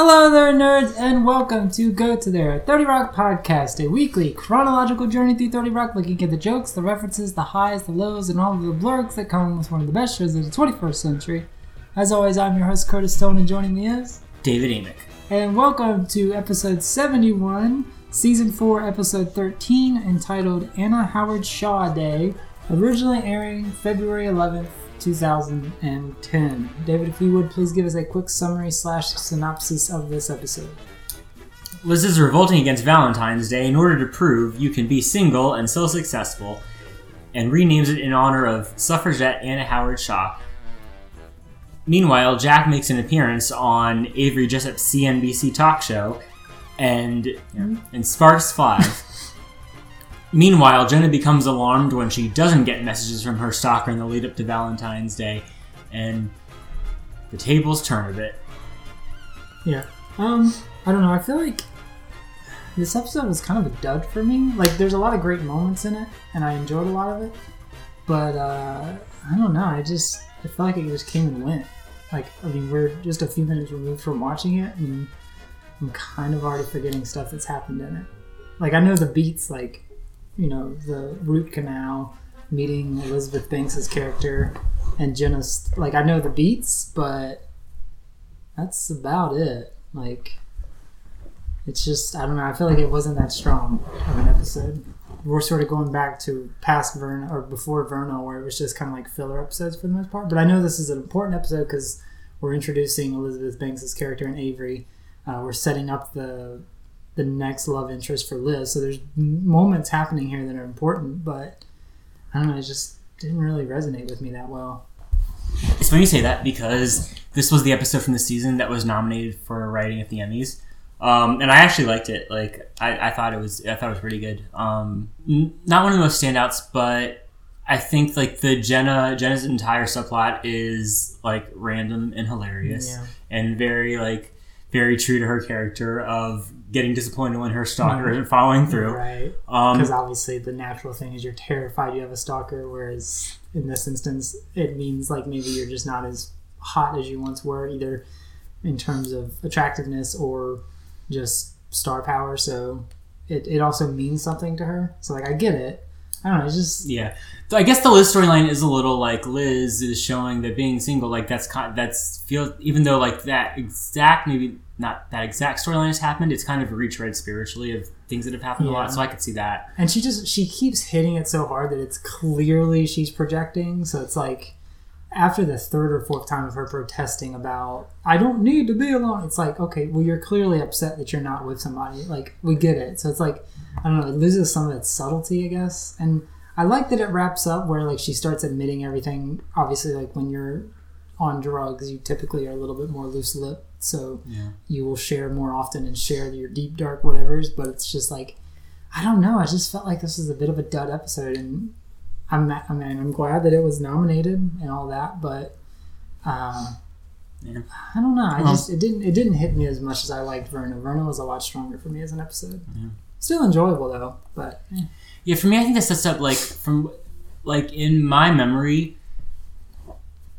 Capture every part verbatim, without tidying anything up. Hello there, nerds, and welcome to Go To Their thirty Rock Podcast, a weekly chronological journey through thirty Rock, looking at the jokes, the references, the highs, the lows, and all of the blurgs that come with one of the best shows of the twenty-first century. As always, I'm your host, Curtis Stone, and joining me is... David Emick. And welcome to episode seventy-one, season four, episode thirteen, entitled Anna Howard Shaw Day, originally airing February eleventh. two thousand ten. David, if you would, please give us a quick summary slash synopsis of this episode. Liz is revolting against Valentine's Day in order to prove you can be single and so successful, and renames it in honor of suffragette Anna Howard Shaw. Meanwhile, Jack makes an appearance on Avery Jessup's C N B C talk show, and, mm-hmm. and sparks fly. Meanwhile, Jenna becomes alarmed when she doesn't get messages from her stalker in the lead-up to Valentine's Day, and the tables turn a bit. Yeah. Um, I don't know, I feel like this episode was kind of a dud for me. Like, there's a lot of great moments in it, and I enjoyed a lot of it, but, uh, I don't know, I just, I felt like it just came and went. Like, I mean, we're just a few minutes removed from watching it, and I'm kind of already forgetting stuff that's happened in it. Like, I know the beats, like... you know, the root canal, meeting Elizabeth Banks' character, and Jenna's, like, I know the beats, but that's about it. Like, it's just, I don't know, I feel like it wasn't that strong of an episode. We're sort of going back to past Verna, or before Verna, where it was just kind of like filler episodes for the most part. But I know this is an important episode because we're introducing Elizabeth Banks' character and Avery. Uh, we're setting up the... the next love interest for Liz. So there's moments happening here that are important, but I don't know, it just didn't really resonate with me that well. It's funny you say that because this was the episode from the season that was nominated for writing at the Emmys. Um, and I actually liked it. Like I, I thought it was, I thought it was pretty good. Um, n- not one of the most standouts, but I think like the Jenna, Jenna's entire subplot is like random and hilarious yeah. and very like, very true to her character of getting disappointed when her stalker isn't following through. Right. Because um, obviously the natural thing is you're terrified you have a stalker, whereas in this instance it means like maybe you're just not as hot as you once were, either in terms of attractiveness or just star power. So it, it also means something to her. So like I get it. I don't know, it's just... Yeah. So I guess the Liz storyline is a little, like, Liz is showing that being single, like, that's... Con- that's feel, even though, like, that exact, maybe not that exact storyline has happened, it's kind of a retread spiritually of things that have happened yeah. a lot, so I could see that. And she just... She keeps hitting it so hard that it's clearly she's projecting, so it's like, after the third or fourth time of her protesting about, I don't need to be alone, it's like, okay, well, you're clearly upset that you're not with somebody. Like, we get it. So it's like... I don't know, it loses some of its subtlety, I guess. And I like that it wraps up where, like, she starts admitting everything. Obviously, like, when you're on drugs, you typically are a little bit more loose-lipped, so yeah. you will share more often and share your deep, dark whatevers, but it's just, like, I don't know. I just felt like this was a bit of a dud episode, and I'm not, I mean, I'm glad that it was nominated and all that, but... Uh, Yeah. I don't know. I well, just it didn't it didn't hit me as much as I liked Verna. Verna was a lot stronger for me as an episode. Yeah. Still enjoyable though, but eh. yeah. For me, I think that sets up like from like in my memory,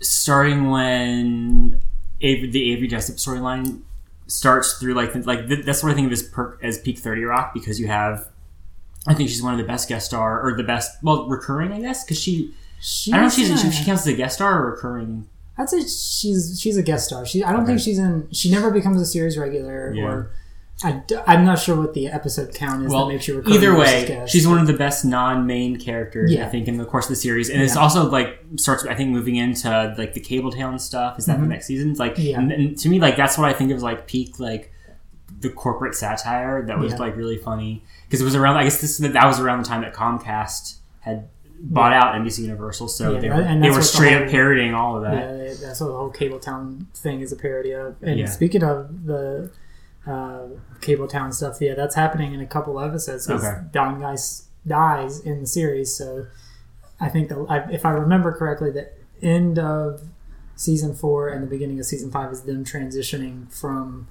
starting when Avery, the Avery Jessup storyline starts through like like that's what I think of as per, as peak thirty Rock because you have I think she's one of the best guest star or the best well recurring I guess because she, she I don't know if she's yeah. she, she counts as a guest star or recurring. I'd say she's she's a guest star. She I don't okay. think she's in... She never becomes a series regular yeah. or... I, I'm not sure what the episode count is well, that makes you recurring. Either way, guest. She's one of the best non-main characters, yeah. I think, in the course of the series. And yeah. it's also, like, starts, I think, moving into, like, the Cabletown stuff. Is that mm-hmm. the next season? Like, yeah. and, and to me, like, that's what I think of, like, peak, like, the corporate satire that was, yeah. like, really funny. Because it was around... I guess this that was around the time that Comcast had... bought yeah. out N B C Universal, so yeah, they were, they were straight the whole, up parodying all of that. Yeah, that's what the whole Cabletown thing is a parody of. And yeah. speaking of the uh, Cabletown stuff, yeah, that's happening in a couple episodes because okay. Don Geiss dies in the series. So I think, the, I, if I remember correctly, the end of season four and the beginning of season five is them transitioning from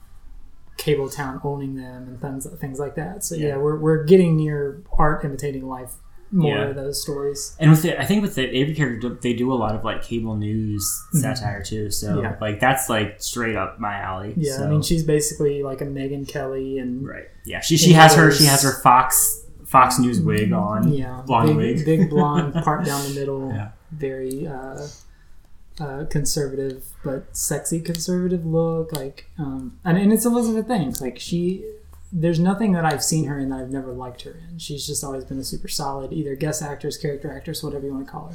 Cabletown owning them and things, things like that. So yeah, yeah we're we're getting near art imitating life more yeah. of those stories. And with the, I think with the Avery character, they do a lot of like cable news mm-hmm. satire too. So yeah. like that's like straight up my alley. Yeah, so. I mean she's basically like a Megyn Kelly and right. Yeah, she she has her she has her Fox Fox News wig on. Yeah, blonde big, wig, big blonde, part down the middle. Yeah. Very uh, uh, conservative, but sexy conservative look. Like, um, and, and it's Elizabeth Banks. Like she. There's nothing that I've seen her in that I've never liked her in. She's just always been a super solid, either guest actress, character actress, whatever you want to call her.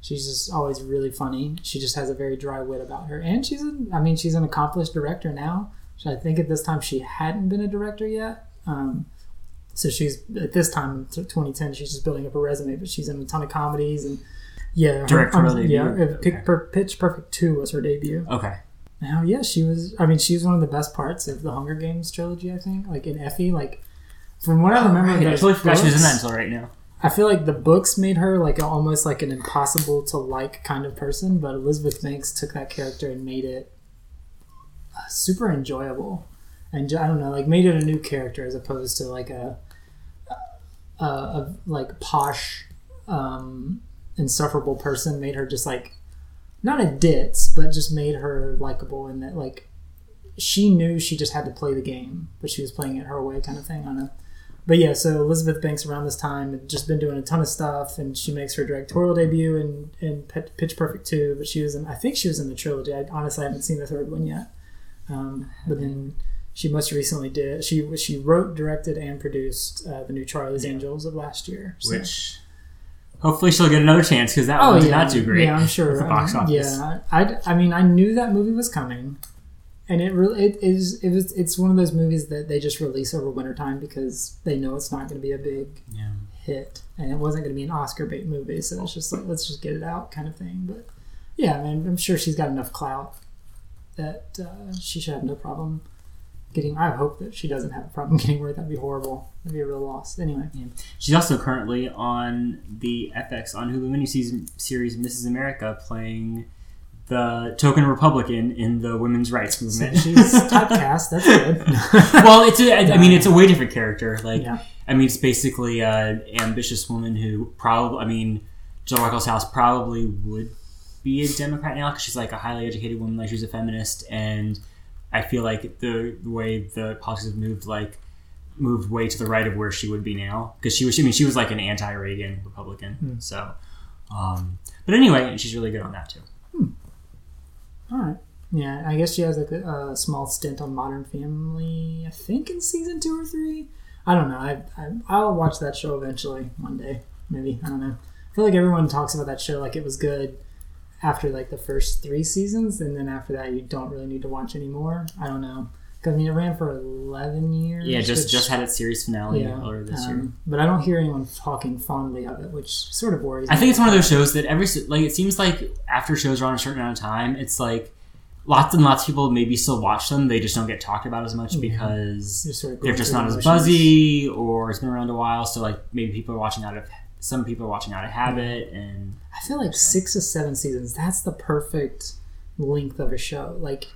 She's just always really funny. She just has a very dry wit about her. And she's, a, I mean, she's an accomplished director now. So I think at this time she hadn't been a director yet. Um, so she's, at this time, twenty ten, she's just building up a resume, but she's in a ton of comedies. And yeah. Directorial debut. Yeah. Okay. Pitch Perfect two was her debut. Okay. Now, yeah, she was, I mean, she was one of the best parts of the Hunger Games trilogy, I think. Like, in Effie, like, from what I remember... Right. I totally forgot she was in that until right now. I feel like the books made her, like, almost like an impossible-to-like kind of person, but Elizabeth Banks took that character and made it uh, super enjoyable. And, I don't know, like, made it a new character as opposed to, like, a, a, a like, posh, um, insufferable person. Made her just, like... not a ditz, but just made her likable in that, like, she knew she just had to play the game, but she was playing it her way kind of thing. I don't know. But yeah, so Elizabeth Banks around this time had just been doing a ton of stuff, and she makes her directorial debut in, in Pitch Perfect two, but she was in, I think she was in the trilogy. I honestly haven't seen the third one yet. Um, but then she most recently did, she she wrote, directed, and produced uh, the new Charlie's yeah. Angels of last year. So. Which... hopefully she'll get another chance because that oh, one did yeah. not do great. Yeah, I'm sure. With the box office. Yeah, I, I mean, I knew that movie was coming, and it really it is it was it's one of those movies that they just release over wintertime because they know it's not going to be a big yeah. hit, and it wasn't going to be an Oscar bait movie. So it's just like let's just get it out kind of thing. But yeah, I mean, I'm sure she's got enough clout that uh, she should have no problem getting. I hope that she doesn't have a problem getting worried. That'd be horrible. It'd be a real loss. Anyway, yeah. She's also currently on the F X on Hulu miniseries series Missus America, playing the token Republican in the women's rights movement. So she's typecast. That's good. Well, it's a, I, yeah. I mean, it's a way different character. Like, yeah. I mean, it's basically an ambitious woman who probably. I mean, Jill Rickles-House probably would be a Democrat now because she's like a highly educated woman. Like she's a feminist, and I feel like the, the way the politics have moved, like. moved way to the right of where she would be now because she was I mean she was like an anti-Reagan Republican mm. so um but anyway she's really good on that too. hmm. All right, yeah, I guess she has like a, a small stint on Modern Family, I think in season two or three. I don't know. I, I, I'll watch that show eventually one day maybe. I don't know. I feel like everyone talks about that show like it was good after like the first three seasons and then after that you don't really need to watch anymore. I don't know. Because, I mean, it ran for eleven years. Yeah, just which, just had its series finale yeah, earlier this um, year. But I don't hear anyone talking fondly of it, which sort of worries me. I think it's one of those shows that every... like, it seems like after shows are on a certain amount of time, it's like lots and lots of people maybe still watch them. They just don't get talked about as much yeah. because sort of they're just not emotions. As buzzy or it's been around a while. So, like, maybe people are watching out of... some people are watching out of habit. Yeah. And I feel like six or seven seasons, that's the perfect length of a show. Like...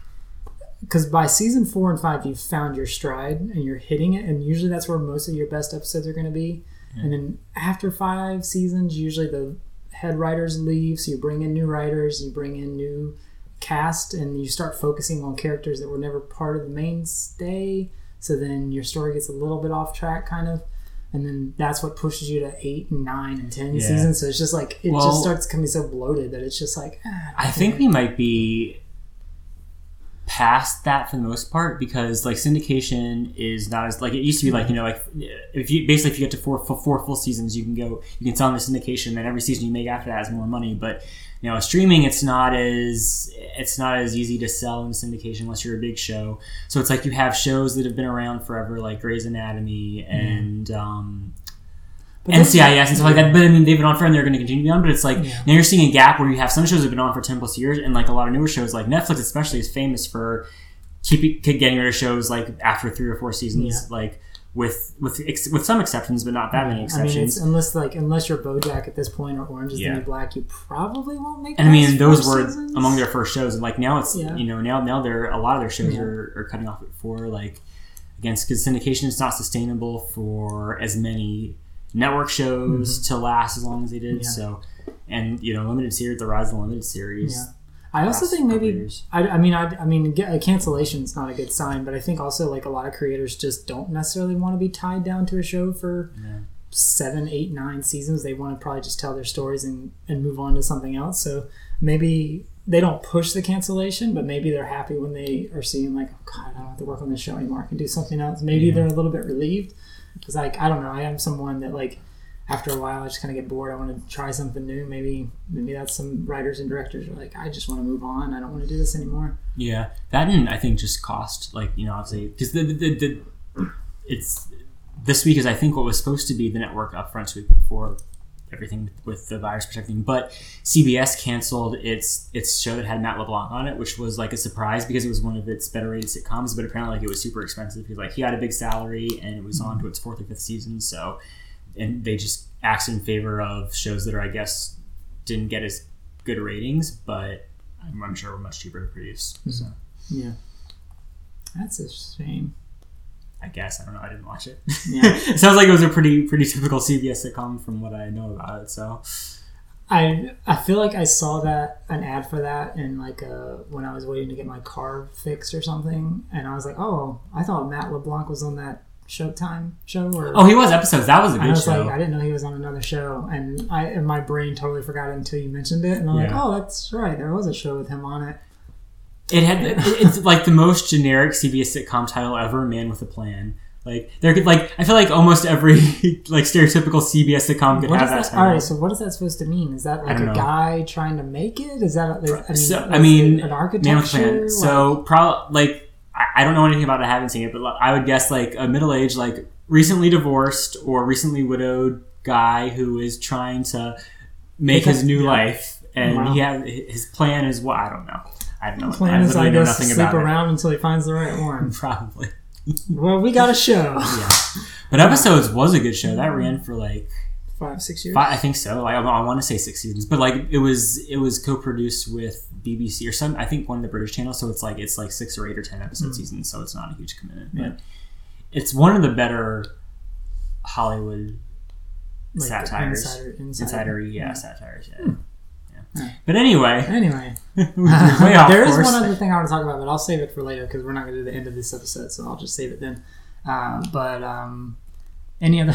because by season four and five, you've found your stride and you're hitting it. And usually that's where most of your best episodes are going to be. Yeah. And then after five seasons, usually the head writers leave. So you bring in new writers, you bring in new cast, and you start focusing on characters that were never part of the mainstay. So then your story gets a little bit off track kind of. And then that's what pushes you to eight and nine and ten yeah. seasons. So it's just like, it well, just starts becoming so bloated that it's just like, ah, I, I think we might be... past that for the most part because like syndication is not as like it used to be. Like, you know, like if you basically if you get to four four full seasons you can go you can sell them to syndication and every season you make after that has more money. But you know, streaming it's not as it's not as easy to sell in syndication unless you're a big show. So it's like you have shows that have been around forever like Grey's Anatomy and mm-hmm. um But N C I S and stuff like that, but I mean they've been on for and they're going to continue to be on. But it's like yeah. now you're seeing a gap where you have some shows that have been on for ten plus years, and like a lot of newer shows, like Netflix especially, is famous for keep getting rid of shows like after three or four seasons, yeah. like with with with some exceptions, but not that many exceptions. I mean, it's, unless like unless you're BoJack at this point or Orange Is yeah. the New Black, you probably won't make. And I mean those were seasons. Among their first shows, and like now it's yeah. you know now now they're a lot of their shows yeah. are, are cutting off at four, like against because syndication is not sustainable for as many. network shows mm-hmm. to last as long as they did. Yeah. So, and you know, limited series, the rise of the limited series. Yeah. I also think maybe I, I mean I, I mean cancellation is not a good sign, but I think also like a lot of creators just don't necessarily want to be tied down to a show for yeah. seven, eight, nine seasons. They want to probably just tell their stories and, and move on to something else. So maybe they don't push the cancellation, but maybe they're happy when they are seeing like, oh God, I don't have to work on this show anymore. I can do something else. Maybe yeah. they're a little bit relieved because like I don't know. I am someone that like. After a while, I just kind of get bored. I want to try something new. Maybe maybe that's some writers and directors are like, I just want to move on. I don't want to do this anymore. Yeah. That and I think just cost. Like, you know, obviously, because the, the, the, the, it's this week is, I think, what was supposed to be the network upfronts week before everything with the virus and everything. But C B S canceled its its show that had Matt LeBlanc on it, which was like a surprise because it was one of its better rated sitcoms. But apparently, like, it was super expensive because, like, he had a big salary and it was mm-hmm. on to its fourth or fifth season. So. And they just act in favor of shows that are, I guess, didn't get as good ratings, but I'm, I'm sure were much cheaper to produce. So yeah, that's a shame. I guess I don't know. I didn't watch it. Yeah, it sounds like it was a pretty pretty typical C B S sitcom from what I know about it. So I I feel like I saw that an ad for that in like a, when I was waiting to get my car fixed or something, and I was like, oh, I thought Matt LeBlanc was on that. Showtime show or oh he was episodes that was a good I was show like, I didn't know he was on another show and I and my brain totally forgot it until you mentioned it and I'm yeah. like oh that's right there was a show with him on it it had it, it's like the most generic C B S sitcom title ever, Man with a Plan. Like there could like I feel like almost every like stereotypical C B S sitcom could what have that. that all right, so what is that supposed to mean? Is that like a know. guy trying to make it? Is that I mean, so, I mean an architecture? Man with a Plan. Like, so probably like. I don't know anything about it. I haven't seen it, but I would guess like a middle-aged, like recently divorced or recently widowed guy who is trying to make because, his new yeah. life, and wow. he has his plan is what well, I don't know. I don't know. The plan I is I know guess to sleep around it. Until he finds the right one. Probably. Well, we got a show. Yeah, but Episodes was a good show that ran for like five, six years. Five, I think so. I, I want to say six seasons, but like it was it was co-produced with. B B C or some I think one of the British channels, so it's like it's like six or eight or ten episode mm-hmm. seasons, so it's not a huge commitment, but yeah. it's one of the better Hollywood like satires insider, insider. insider yeah, yeah satires yeah. Hmm. yeah but anyway anyway way off there course. Is one other thing I want to talk about, but I'll save it for later because we're not going to do the end of this episode, so I'll just save it then. Uh, but um, any other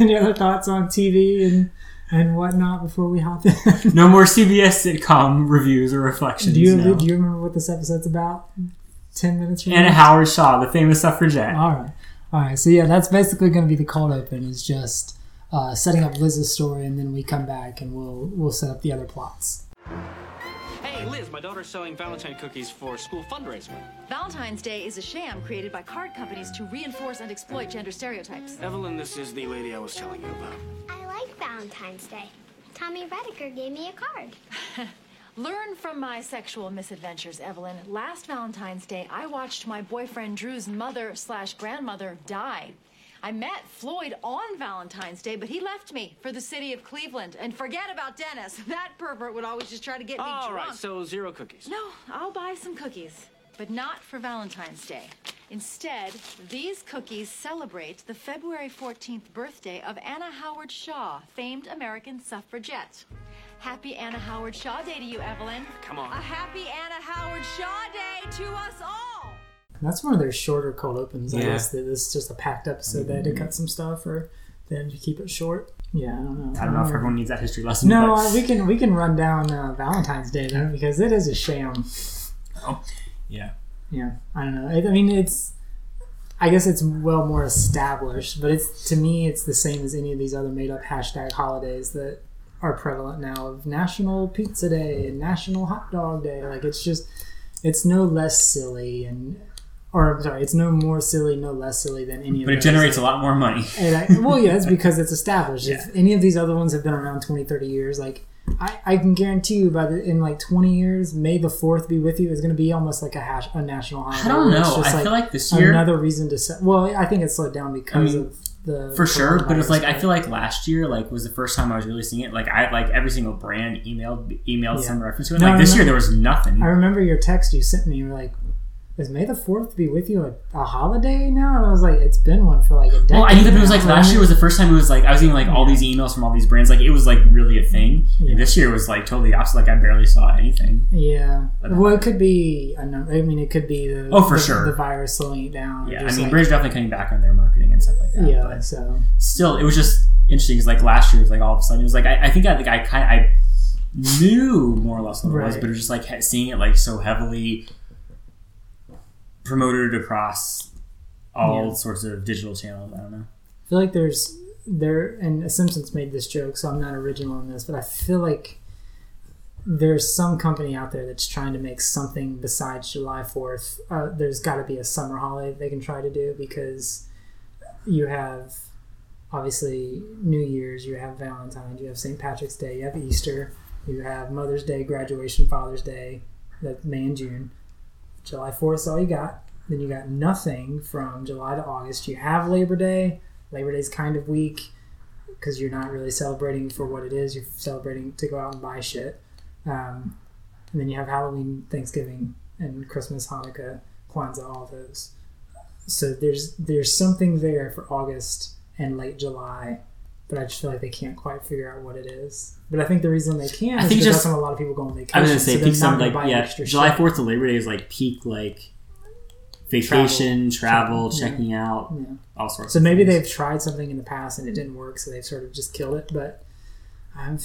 any other thoughts on T V and And whatnot before we hop in? No more C B S sitcom reviews or reflections. Do you no. do you remember what this episode's about? Ten minutes from Anna now? Howard Shaw, the famous suffragette. All right, all right. So yeah, that's basically going to be the cold open. Is just uh, setting up Liz's story, and then we come back and we'll we'll set up the other plots. Hey Liz, my daughter's selling Valentine cookies for school fundraiser. Valentine's Day is a sham created by card companies to reinforce and exploit gender stereotypes. Evelyn, this is the lady I was telling you about. Valentine's Day. Tommy Rediker gave me a card. Learn from my sexual misadventures, Evelyn. Last Valentine's Day, I watched my boyfriend Drew's mother slash grandmother die. I met Floyd on Valentine's Day, but he left me for the city of Cleveland. And forget about Dennis. That pervert would always just try to get me drunk. All right, so zero cookies. No, I'll buy some cookies, but not for Valentine's Day. Instead, these cookies celebrate the February fourteenth birthday of Anna Howard Shaw, famed American suffragette. Happy Anna Howard Shaw Day to you, Evelyn. Come on. A happy Anna Howard Shaw Day to us all. That's one of their shorter cold opens, yeah. I guess. This is just a packed episode. Mm-hmm. They had to cut some stuff or they had to keep it short. Yeah, I don't know. I don't know if everyone needs that history lesson. No, but... we can we can run down uh, Valentine's Day, though, because it is a sham. Oh, yeah. Yeah, I don't know. I, I mean, it's, I guess it's well more established, but it's to me, it's the same as any of these other made-up hashtag holidays that are prevalent now of National Pizza Day and National Hot Dog Day. Like, it's just, it's no less silly and, or I'm sorry, it's no more silly, no less silly than any of But it generates like, a lot more money. I, well, yeah, it's because it's established. Yeah. If any of these other ones have been around twenty, thirty years, like, I, I can guarantee you by the, in like twenty years, May the fourth be with you is going to be almost like a, hash, a national holiday. I don't know. It's just I like feel like this year another reason to set. Well, I think it's slowed down because I mean, of the for sure. But it's like right? I feel like last year like was the first time I was really seeing it. Like I like every single brand emailed emailed yeah. some reference to it. Like no, this remember, year there was nothing. I remember your text you sent me. You were like, is May the fourth be with you a, a holiday now? And I was like, it's been one for like a decade. Well, I think that it was like last year was the first time it was like, I was getting like all these emails from all these brands. Like it was like really a thing. Yeah. And this year was like totally opposite. Like I barely saw anything. Yeah. But well, it could be, I mean, it could be the, oh, for the, sure. the virus slowing it down. Yeah. Just I mean, like, brands are definitely cutting back on their marketing and stuff like that. Yeah. But so still, it was just interesting because like last year was like all of a sudden it was like, I, I think I like, I kind of, I knew more or less what it right. was, but it was just like seeing it like so heavily promoted across all yeah. sorts of digital channels. I don't know. I feel like there's there, and Simpsons made this joke, so I'm not original on this, but I feel like there's some company out there that's trying to make something besides July fourth. Uh, there's got to be a summer holiday they can try to do, because you have obviously New Year's, you have Valentine's, you have Saint Patrick's Day, you have Easter, you have Mother's Day, graduation, Father's Day, that's May and June. July fourth is all you got. Then you got nothing from July to August. You have Labor Day. Labor Day's kind of weak because you're not really celebrating for what it is. You're celebrating to go out and buy shit. Um, and then you have Halloween, Thanksgiving, and Christmas, Hanukkah, Kwanzaa, all those. So there's there's something there for August and late July, but I just feel like they can't quite figure out what it is. But I think the reason they can't I is think because just, that's when a lot of people go on vacation. I was going to say, so peak some, like, yeah, July fourth to Labor Day is like peak, like, vacation, travel, travel checking yeah. out, yeah. all sorts so of things. So maybe they've tried something in the past and it didn't work, so they've sort of just killed it, but I'm,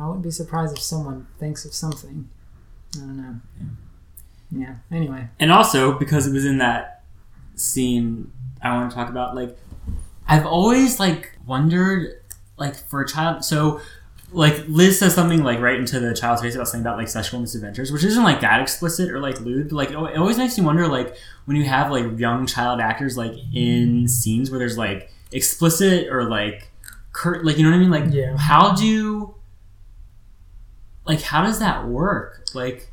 I wouldn't be surprised if someone thinks of something. I don't know. Yeah. yeah. Anyway. And also, because it was in that scene, I want to talk about, like, I've always, like, wondered, like, for a child, so... Like, Liz says something, like, right into the child's face about something about, like, sexual misadventures, which isn't, like, that explicit or, like, lewd, but, like, it always makes me wonder, like, when you have, like, young child actors, like, in scenes where there's, like, explicit or, like, curt, like, you know what I mean? Like, yeah. how do, like, how does that work? Like,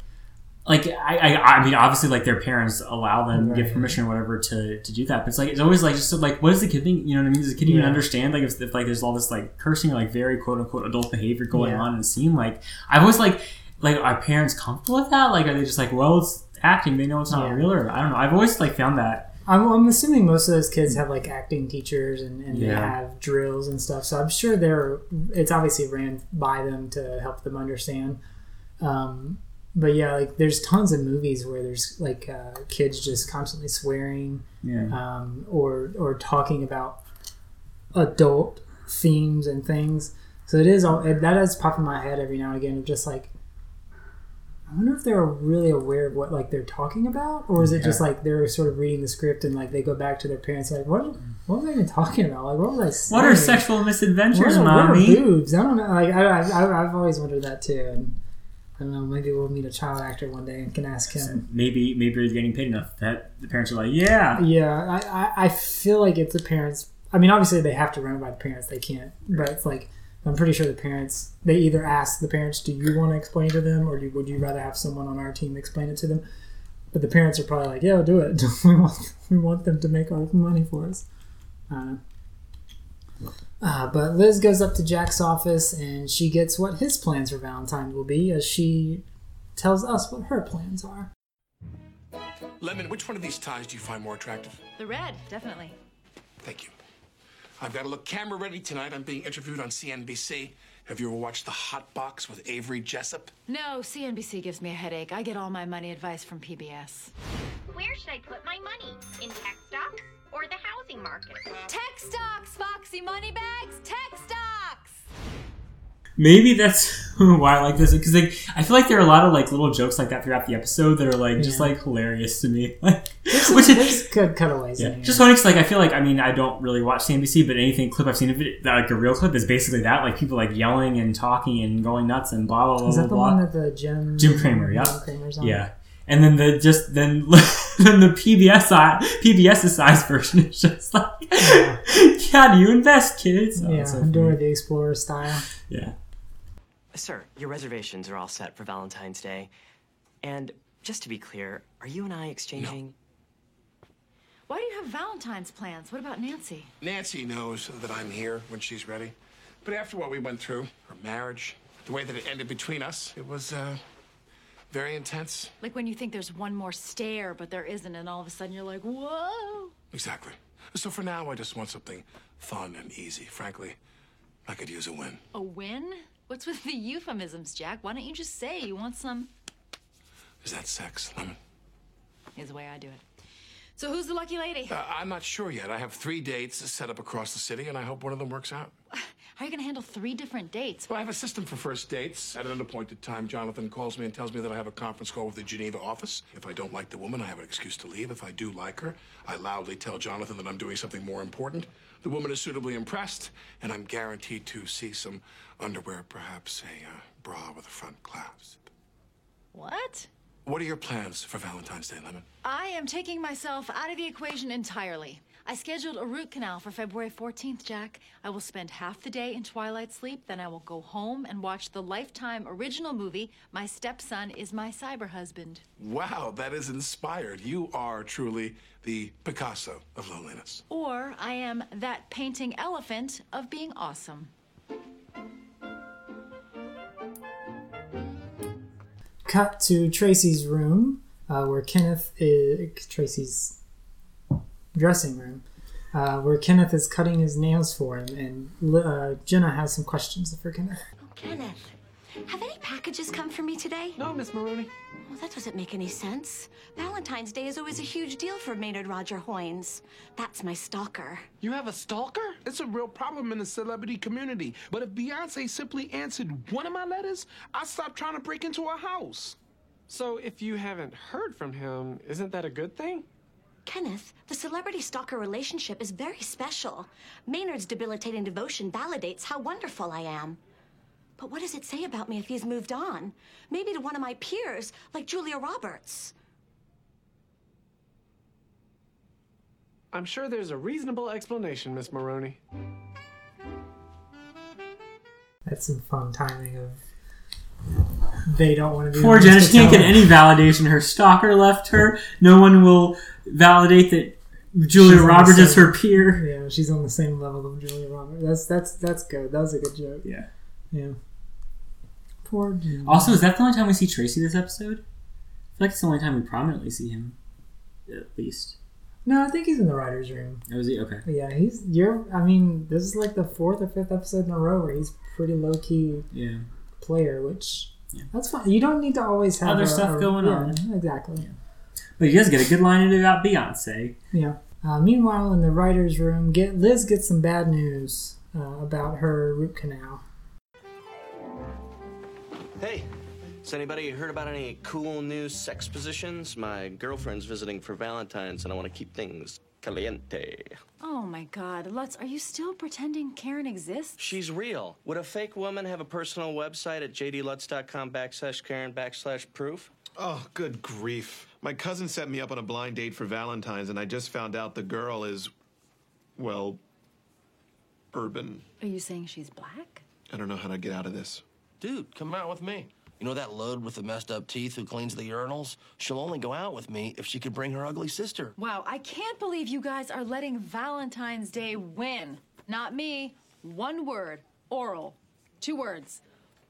like, I, I, I mean, obviously, like, their parents allow them, right. give permission or whatever to, to do that, but it's, like, it's always, like, just, like, what does the kid think, you know what I mean? Does the kid yeah. even understand, like, if, if, like, there's all this, like, cursing or, like, very quote-unquote adult behavior going yeah. on in the scene? Like, I've always, like, like, are parents comfortable with that? Like, are they just, like, well, it's acting, they know it's not yeah. real, or, I don't know, I've always, like, found that. I'm, I'm assuming most of those kids have, like, acting teachers, and, and yeah. they have drills and stuff, so I'm sure they're, it's obviously ran by them to help them understand, um... But yeah, like there's tons of movies where there's like uh, kids just constantly swearing, yeah. um, or or talking about adult themes and things. So it is all that does pop in my head every now and again of just like, I wonder if they're really aware of what like they're talking about, or is it yeah. just like they're sort of reading the script and like they go back to their parents like, what what was I even talking about? Like what was I saying? What are sexual misadventures, what are, mommy? What are boobs? I don't know. Like I, I I've always wondered that too. And, I don't know, maybe we'll meet a child actor one day and can ask him. Maybe maybe he's getting paid enough that the parents are like, yeah. Yeah, I, I, I feel like it's the parents. I mean, obviously they have to run it by the parents. They can't. But it's like, I'm pretty sure the parents, they either ask the parents, do you want to explain to them? Or do, would you rather have someone on our team explain it to them? But the parents are probably like, yeah, do it. we, want, we want them to make our money for us. I don't know. Uh, but Liz goes up to Jack's office and she gets what his plans for Valentine's will be as she tells us what her plans are. Lemon, which one of these ties do you find more attractive? The red, definitely. Thank you. I've got to look camera ready tonight. I'm being interviewed on C N B C. Have you ever watched The Hot Box with Avery Jessup? No, C N B C gives me a headache. I get all my money advice from P B S. Where should I put my money? In tech stocks? Or the housing market. Tech stocks, Foxy Money Bags, tech stocks. Maybe that's why I like this, because like I feel like there are a lot of like little jokes like that throughout the episode that are like yeah. just like hilarious to me. Like, there's which is good cutaways. Yeah. Just one, like I feel like I mean I don't really watch C N B C, but anything clip I've seen of it, that, like a real clip, is basically that like people like yelling and talking and going nuts and blah blah blah. Is that blah, the blah. one that the Jim Jim Cramer? Yeah. Cramer's on? Yeah. And then the just then then the P B S size version is just like, yeah, how do you invest, kids? Oh, yeah, so Dora the Explorer style. Yeah. Sir, your reservations are all set for Valentine's Day, and just to be clear, are you and I exchanging? No. Why do you have Valentine's plans? What about Nancy? Nancy knows that I'm here when she's ready, but after what we went through, her marriage, the way that it ended between us, it was uh. Very intense. Like when you think there's one more stair, but there isn't, and all of a sudden you're like, whoa. Exactly. So for now, I just want something fun and easy. Frankly, I could use a win. A win? What's with the euphemisms, Jack? Why don't you just say you want some... Is that sex, Lemon? Is the way I do it. So who's the lucky lady? Uh, I'm not sure yet. I have three dates set up across the city, and I hope one of them works out. How are you going to handle three different dates? Well, I have a system for first dates. At an appointed time, Jonathan calls me and tells me that I have a conference call with the Geneva office. If I don't like the woman, I have an excuse to leave. If I do like her, I loudly tell Jonathan that I'm doing something more important. The woman is suitably impressed, and I'm guaranteed to see some underwear, perhaps a uh, bra with a front clasp. What? What are your plans for Valentine's Day, Lemon? I am taking myself out of the equation entirely. I scheduled a root canal for February fourteenth, Jack. I will spend half the day in twilight sleep, then I will go home and watch the Lifetime original movie, My Stepson is My Cyber Husband. Wow, that is inspired. You are truly the Picasso of loneliness. Or I am that painting elephant of being awesome. Cut to Tracy's room, uh, where Kenneth is... Tracy's... dressing room, uh, where Kenneth is cutting his nails for him, and uh, Jenna has some questions for Kenneth. Oh, Kenneth, have any packages come for me today? No, Miss Maroney. Well, that doesn't make any sense. Valentine's Day is always a huge deal for Maynard Roger Hoynes. That's my stalker. You have a stalker? It's a real problem in the celebrity community. But if Beyonce simply answered one of my letters, I'd stop trying to break into her house. So if you haven't heard from him, isn't that a good thing? Kenneth, the celebrity-stalker relationship is very special. Maynard's debilitating devotion validates how wonderful I am. But what does it say about me if he's moved on? Maybe to one of my peers, like Julia Roberts. I'm sure there's a reasonable explanation, Miss Maroney. That's some fun timing of... They don't want to be... Poor Jenna, she can't get any validation. Her stalker left her. No one will validate that Julia Roberts is her peer. Yeah, she's on the same level of Julia Roberts. That's that's that's good. That was a good joke. Yeah. Yeah. Poor Jenna. Also, is that the only time we see Tracy this episode? I feel like it's the only time we prominently see him. At least. No, I think he's in the writer's room. Oh, is he? Okay. Yeah, he's... You're... I mean, this is like the fourth or fifth episode in a row where he's pretty low-key... Yeah. Player, which... Yeah. That's fine. You don't need to always have other a, stuff a, going yeah, on. Exactly. Yeah. But he does get a good line in about Beyonce. Yeah. Uh, meanwhile, in the writer's room, get, Liz gets some bad news uh, about her root canal. Hey, has anybody heard about any cool new sex positions? My girlfriend's visiting for Valentine's, and I want to keep things caliente. Oh my God, Lutz, are you still pretending Karen exists? She's real. Would a fake woman have a personal website at jdlutz.com backslash Karen backslash proof? Oh, good grief. My cousin set me up on a blind date for Valentine's, and I just found out the girl is, well, urban. Are you saying she's black? I don't know how to get out of this. Dude, come out with me. You know that load with the messed up teeth who cleans the urinals? She'll only go out with me if she could bring her ugly sister. Wow, I can't believe you guys are letting Valentine's Day win. Not me. One word. Oral. Two words.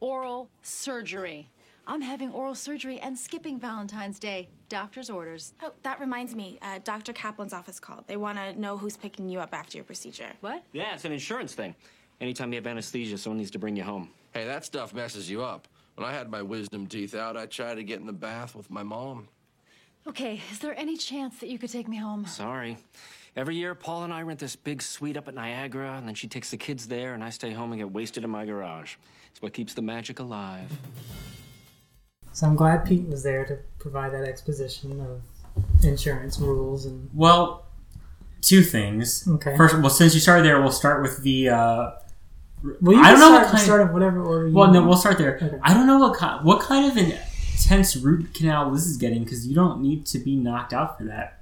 Oral surgery. I'm having oral surgery and skipping Valentine's Day. Doctor's orders. Oh, that reminds me. Uh, Doctor Kaplan's office called. They want to know who's picking you up after your procedure. What? Yeah, it's an insurance thing. Anytime you have anesthesia, someone needs to bring you home. Hey, that stuff messes you up. When I had my wisdom teeth out, I tried to get in the bath with my mom. Okay, is there any chance that you could take me home? Sorry. Every year, Paul and I rent this big suite up at Niagara, and then she takes the kids there, and I stay home and get wasted in my garage. It's what keeps the magic alive. So I'm glad Pete was there to provide that exposition of insurance rules and... Well, two things. Okay. First, well, since you started there, we'll start with the... Uh, Well, you I don't know start, what kind start of whatever order. You well, want. No, we'll start there. Okay. I don't know what kind, what kind of an intense root canal Liz is getting, because you don't need to be knocked out for that.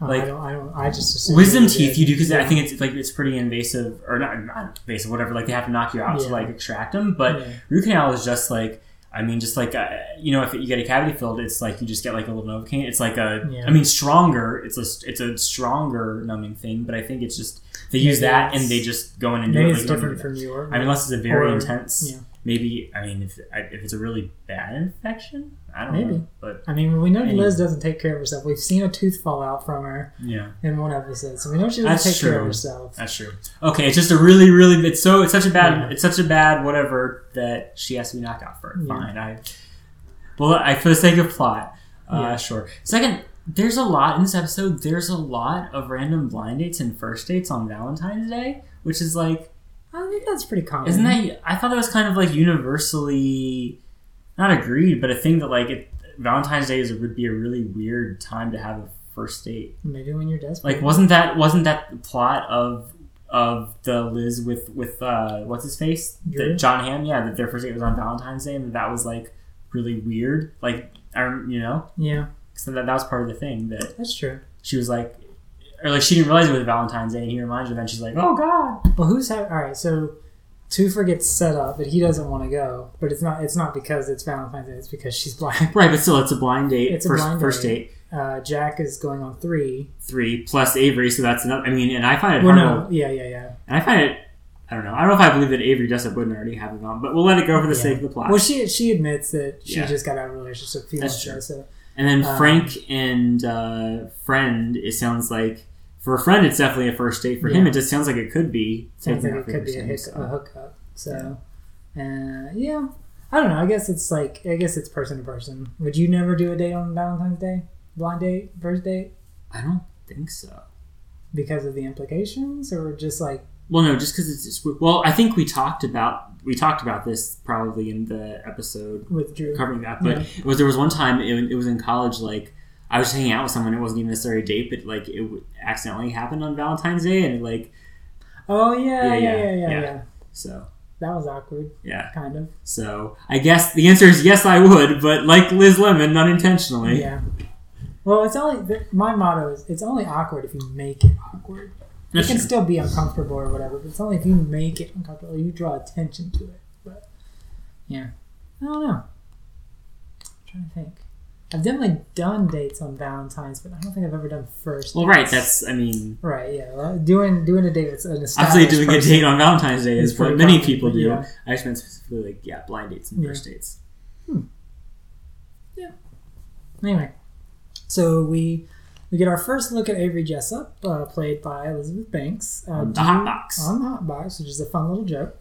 Oh, like I don't, I don't, I just assume wisdom teeth. You do, because yeah. I think it's like it's pretty invasive, or not, not invasive, whatever. Like they have to knock you out yeah. to like extract them. But yeah. root canal is just like, I mean, just like a, you know, if you get a cavity filled, it's like you just get like a little novocaine. It's like a, yeah. I mean, stronger. It's a, it's a stronger numbing thing, but I think it's just. They use yeah, that and they just go in and do it. It's like different from your. I mean, unless it's a very or, intense yeah. Maybe, I mean, if if it's a really bad infection, I don't Maybe. know. But I mean, we know I mean, Liz doesn't take care of herself. We've seen a tooth fall out from her yeah. in one episode, so we know she doesn't That's take true. care of herself. That's true. Okay, it's just a really, really, it's so, it's such a bad, yeah. it's such a bad whatever that she has to be knocked out for. Yeah. Fine. I, well, I, for the sake of plot, uh, yeah. sure. Second, there's a lot in this episode, there's a lot of random blind dates and first dates on Valentine's Day, which is like, I think that's pretty common. Isn't that? I thought that was kind of like universally, not agreed, but a thing that like it, Valentine's Day is would be a really weird time to have a first date. Maybe when you're desperate. Like, wasn't that wasn't that the plot of of the Liz with with uh, what's his face, the, John Hamm? Yeah, that their first date was on Valentine's Day, and that, that was like really weird. Like, I you know, yeah. So that that was part of the thing that that's true. She was like. Or, like, she didn't realize it was Valentine's Day, and he reminds her, then she's like, oh, God. Well, who's having... All right, so Toofer gets set up, but he doesn't want to go. But it's not It's not because it's Valentine's Day. It's because she's blind. Right, but still, it's a blind date. It's first, a blind first date. date. Uh, Jack is going on three. Three, plus Avery, so that's enough. I mean, and I find it... Well, no, to, yeah, yeah, yeah. And I find it... I don't know. I don't know if I believe that Avery Jessup wouldn't already have it on, but we'll let it go for the yeah. sake of the plot. Well, she she admits that she yeah. just got out of a relationship a few months ago, so... And then Frank um, and uh, Friend, it sounds like... For a friend, it's definitely a first date. For yeah. him, it just sounds like it could be. Sounds like it could be a, hic- so. a hookup. So, yeah. Uh, yeah. I don't know. I guess it's like, I guess it's person to person. Would you never do a date on Valentine's Day? Blind date? First date? I don't think so. Because of the implications? Or just like... Well, no, just because it's... Just, well, I think we talked about... We talked about this probably in the episode with Drew covering that, but yeah. it was there was one time it, it was in college. Like I was hanging out with someone; it wasn't even necessarily a date, but like it accidentally happened on Valentine's Day, and it, like oh yeah yeah yeah, yeah yeah yeah yeah. So that was awkward. Yeah, kind of. So I guess the answer is yes, I would, but like Liz Lemon, unintentionally. Yeah. Well, it's only my motto is it's only awkward if you make it awkward. It can still be uncomfortable or whatever, but it's only if you make it uncomfortable, you draw attention to it. But yeah, I don't know. I'm trying to think. I've definitely done dates on Valentine's, but I don't think I've ever done first. Well, dates. Right. That's I mean. Right. Yeah. Well, doing doing a date with an established person. Obviously, doing a date on Valentine's Day is what many people do. Yeah. I just meant specifically like yeah, blind dates and yeah. first dates. Hmm. Yeah. Anyway, so we. We get our first look at Avery Jessup, uh, played by Elizabeth Banks. Uh, on the Hot Box. On the Hot Box, which is a fun little joke.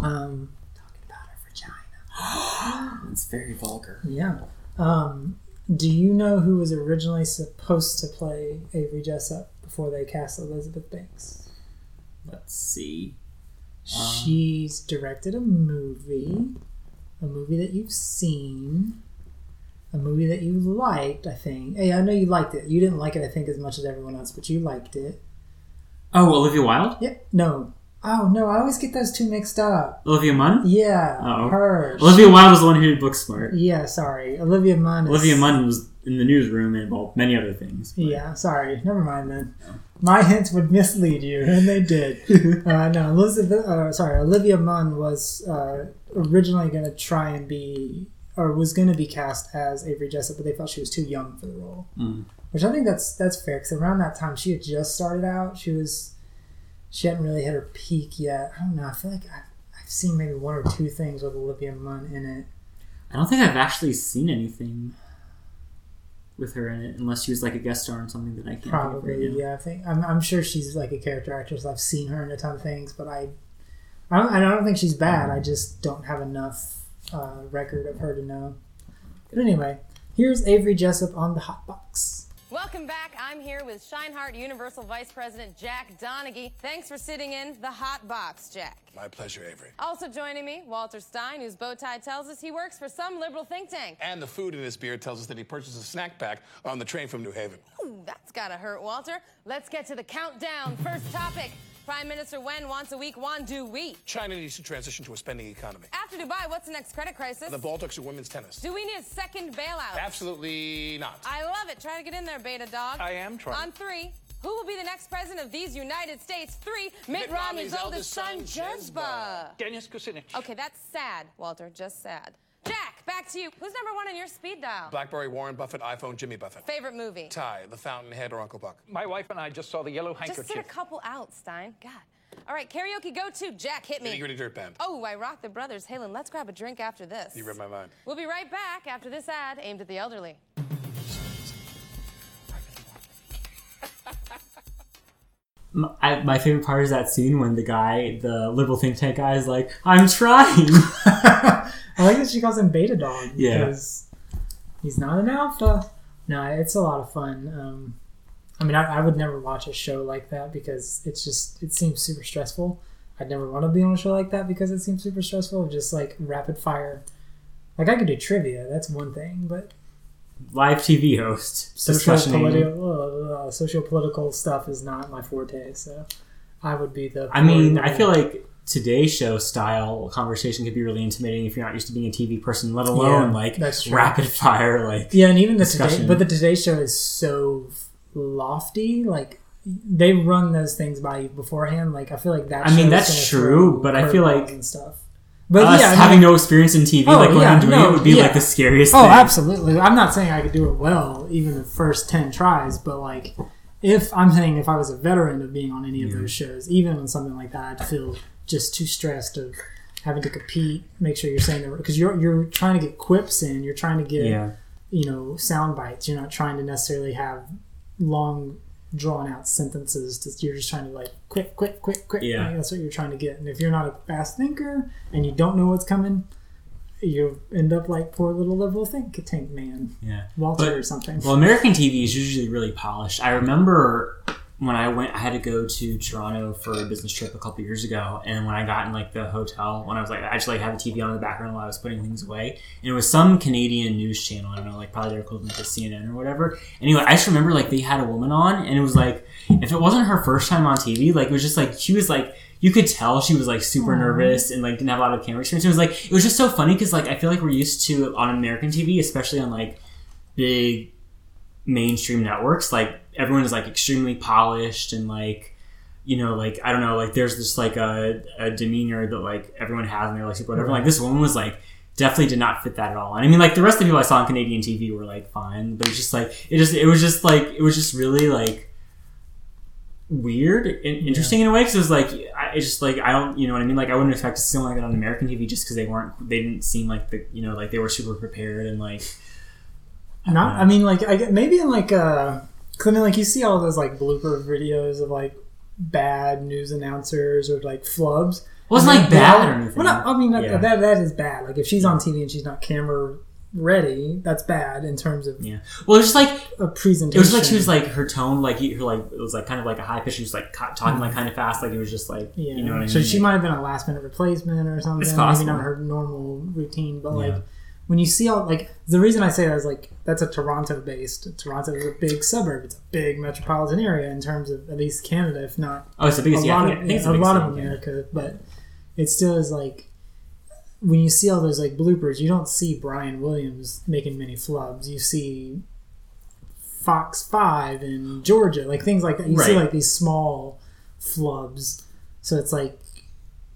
Um, Talking about her vagina. It's very vulgar. Yeah. Um, do you know who was originally supposed to play Avery Jessup before they cast Elizabeth Banks? Let's see. Um, She's directed a movie. A movie that you've seen. A movie that you liked, I think. Hey, I know you liked it. You didn't like it, I think, as much as everyone else, but you liked it. Oh, Olivia Wilde? Yep. Yeah. No. Oh, no. I always get those two mixed up. Olivia Munn? Yeah. Oh. Her. Olivia she... Wilde was the one who did Booksmart. Yeah, sorry. Olivia Munn is... Olivia Munn was in the newsroom and, well, many other things. But... Yeah, sorry. Never mind, then. No. My hints would mislead you, and they did. uh, no, Elizabeth... Uh, sorry, Olivia Munn was uh, originally going to try and be... or was going to be cast as Avery Jessup, but they felt she was too young for the role. Mm. Which I think that's that's fair, because around that time, she had just started out. She was, she hadn't really hit her peak yet. I don't know. I feel like I've, I've seen maybe one or two things with Olivia Munn in it. I don't think I've actually seen anything with her in it, unless she was like a guest star on something that I can't Probably, think of right now. yeah. I think, I'm, I'm sure she's like a character actress. I've seen her in a ton of things, but I, I, don't, I don't think she's bad. Mm. I just don't have enough... Uh, record of her to know. But anyway, here's Avery Jessup on the Hot Box. Welcome back. I'm here with Scheinhardt Universal Vice President Jack Donaghy. Thanks for sitting in the Hot Box, Jack. My pleasure, Avery. Also joining me, Walter Stein, whose bow tie tells us he works for some liberal think tank. And the food in his beer tells us that he purchased a snack pack on the train from New Haven. Ooh, that's gotta hurt, Walter. Let's get to the countdown. First topic. Prime Minister Wen wants a weak yuan. Do we? China needs to transition to a spending economy. After Dubai, what's the next credit crisis? The Baltics or women's tennis. Do we need a second bailout? Absolutely not. I love it. Try to get in there, beta dog. I am trying. On three, who will be the next president of these United States? Three, Mitt, Mitt Romney's oldest son, Jezba. Dennis Kucinich. Okay, that's sad, Walter. Just sad. Jack, back to you. Who's number one on your speed dial? BlackBerry, Warren Buffett, iPhone, Jimmy Buffett. Favorite movie? Ty, The Fountainhead, or Uncle Buck. My wife and I just saw The Yellow Handkerchief. Just sit a couple out, Stein. God. All right, karaoke go-to. Jack, hit me. Nitty Gritty Dirt Band. Oh, I rock the brothers. Halen, let's grab a drink after this. You read my mind. We'll be right back after this ad aimed at the elderly. I, my favorite part is that scene when the guy, the liberal think tank guy, is like, I'm trying. I like that she calls him Beta Dog. Yeah. Because he's not an alpha. No, it's a lot of fun. Um, I mean, I, I would never watch a show like that because it's just, it seems super stressful. I'd never want to be on a show like that because it seems super stressful. Just like rapid fire. Like I could do trivia. That's one thing, but... Live T V host. Social political, uh, social political stuff is not my forte, so I would be the... I mean, I feel like today's show style conversation could be really intimidating if you're not used to being a T V person, let alone, yeah, like, rapid fire, like... Yeah, and even the Today... But the Today Show is so lofty, like, they run those things by you beforehand, like, I feel like that I mean, that's true, but I feel like... And stuff. But Us yeah, I mean, having no experience in T V, oh, like going yeah, into no, it would be yeah. like the scariest oh, thing. Oh, absolutely. I'm not saying I could do it well, even the first ten tries, but like if I'm saying if I was a veteran of being on any of yeah. those shows, even on something like that, I'd feel just too stressed of having to compete, make sure you're saying the right, because you're you're trying to get quips in, you're trying to get yeah. you know sound bites. You're not trying to necessarily have long, drawn out sentences. To, you're just trying to like quick, quick, quick, quick. Yeah. That's what you're trying to get. And if you're not a fast thinker and you don't know what's coming, you end up like poor little liberal think tank man. Yeah. Walter but, or something. Well, American T V is usually really polished. I remember when I went, I had to go to Toronto for a business trip a couple years ago. And when I got in like the hotel, when I was like, I just like had the T V on in the background while I was putting things away. And it was some Canadian news channel. I don't know, like probably they're equivalent to C N N or whatever. Anyway, I just remember like they had a woman on and it was like, if it wasn't her first time on T V, like it was just like, she was like, you could tell she was like super nervous and like didn't have a lot of camera experience. It was like, it was just so funny because like I feel like we're used to on American T V, especially on like big mainstream networks, like everyone is like extremely polished and like, you know, like I don't know, like there's just like a, a demeanor that like everyone has and they're like super whatever. Like this woman was like definitely did not fit that at all. And I mean like the rest of the people I saw on Canadian T V were like fine, but it's just like it just it was just like it was just really like weird and interesting yeah. in a way because it was like I it's just like I don't you know what I mean like I wouldn't expect to see someone like that on American T V just because they weren't they didn't seem like the you know like they were super prepared and like not. I mean, like, I get, maybe in like, uh, cause I mean, like you see all those like blooper videos of like bad news announcers or like flubs. Wasn't well, like bad or anything. Well, not, I mean, like, yeah. that that is bad. Like if she's on T V and she's not camera ready, that's bad in terms of yeah. Well, it's just like a presentation. It was like she was like her tone, like her like it was like kind of like a high pitch. She was like talking like kind of fast. Like it was just like yeah. you know what I mean. So she might have been a last minute replacement or something. It's possible. Maybe not her normal routine, but yeah. like. When you see all, like, the reason I say that is, like, that's a Toronto-based. Toronto is a big suburb. It's a big metropolitan area in terms of, at least Canada, if not... Oh, it's the biggest, yeah. A lot yeah, of, yeah, a lot of America, but it still is, like, when you see all those, like, bloopers, you don't see Brian Williams making many flubs. You see Fox five in Georgia, like, things like that. You right. see, like, these small flubs. So it's, like,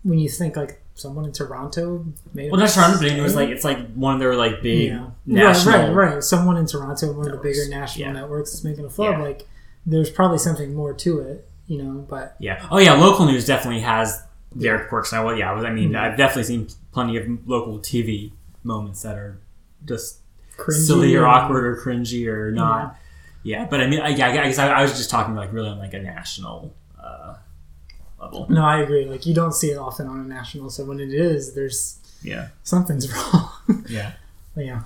when you think, like... Someone in Toronto made well, not Toronto, but it was like it's like one of their like big yeah. national. Right, right, right. Someone in Toronto, one networks. Of the bigger national yeah. networks, is making a flub. Yeah. Like, there's probably something more to it, you know. But yeah, oh yeah, local news definitely has their quirks. I well, yeah, I mean, mm-hmm. I've definitely seen plenty of local T V moments that are just cringy silly or awkward or cringy or not. Yeah, yeah but I mean, I, yeah, I guess I, I was just talking like really on like a national. Uh, level. No, I agree. Like you don't see it often on a national, so when it is, there's yeah something's wrong. yeah, but yeah.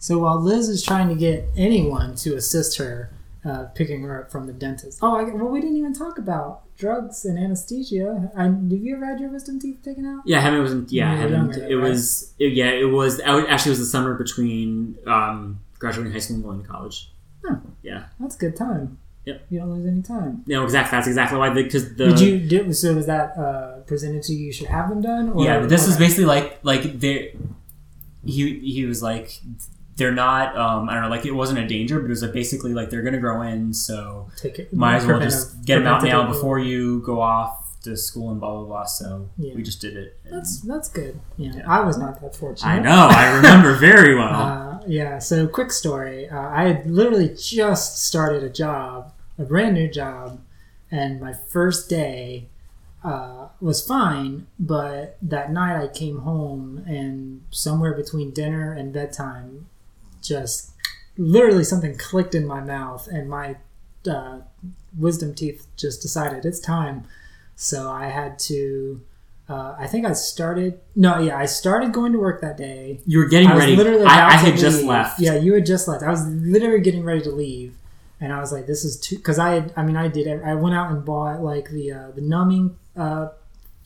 So while Liz is trying to get anyone to assist her uh, picking her up from the dentist, oh, I, well, we didn't even talk about drugs and anesthesia. I, have you ever had your wisdom teeth taken out? Yeah, I haven't. It wasn't, yeah, I haven't. Younger, it right? was. It, yeah, it was. Actually, it was the summer between um, graduating high school and going to college. Huh. Yeah, that's a good time. Yep. You don't lose any time. No, exactly. That's exactly why. Because the did you did so was that uh, presented to you? You should have them done. Or yeah, this was basically like like they he he was like they're not um, I don't know like it wasn't a danger, but it was like basically like they're gonna grow in, so Take it, might as well just of, get them out now before you go off to school and blah blah blah. So yeah. we just did it. And, that's that's good. Yeah, yeah, I was not that fortunate. I know. I remember very well. Uh, yeah. So quick story. Uh, I had literally just started a job. A brand new job, and my first day, uh, was fine, but that night I came home and somewhere between dinner and bedtime, just literally something clicked in my mouth and my uh, wisdom teeth just decided it's time. So I had to... Uh, I think I started... No, yeah, I started going to work that day. You were getting I ready. Literally I, I had just leave. left. Yeah, you had just left. I was literally getting ready to leave. And I was like, this is too... Because I had... I mean, I did... I went out and bought, like, the uh, the numbing uh,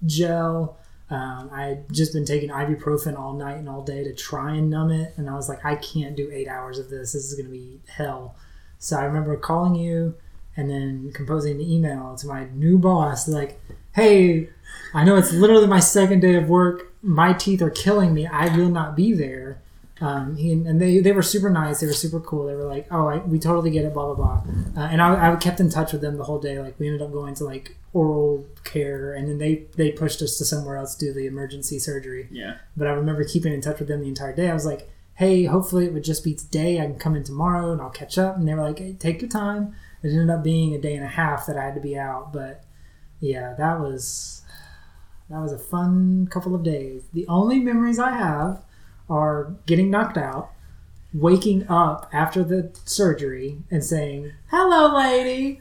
gel. Um, I had just been taking ibuprofen all night and all day to try and numb it. And I was like, I can't do eight hours of this. This is going to be hell. So I remember calling you and then composing an email to my new boss, like, hey... I know it's literally my second day of work. My teeth are killing me. I will not be there. Um, he, and they, they were super nice. They were super cool. They were like, oh, I, we totally get it, blah, blah, blah. Uh, and I, I kept in touch with them the whole day. Like, we ended up going to, like, oral care. And then they, they pushed us to somewhere else to do the emergency surgery. Yeah. But I remember keeping in touch with them the entire day. I was like, hey, hopefully it would just be today. I can come in tomorrow and I'll catch up. And they were like, hey, take your time. It ended up being a day and a half that I had to be out. But, yeah, that was... That was a fun couple of days. The only memories I have are getting knocked out, waking up after the surgery, and saying, hello, lady.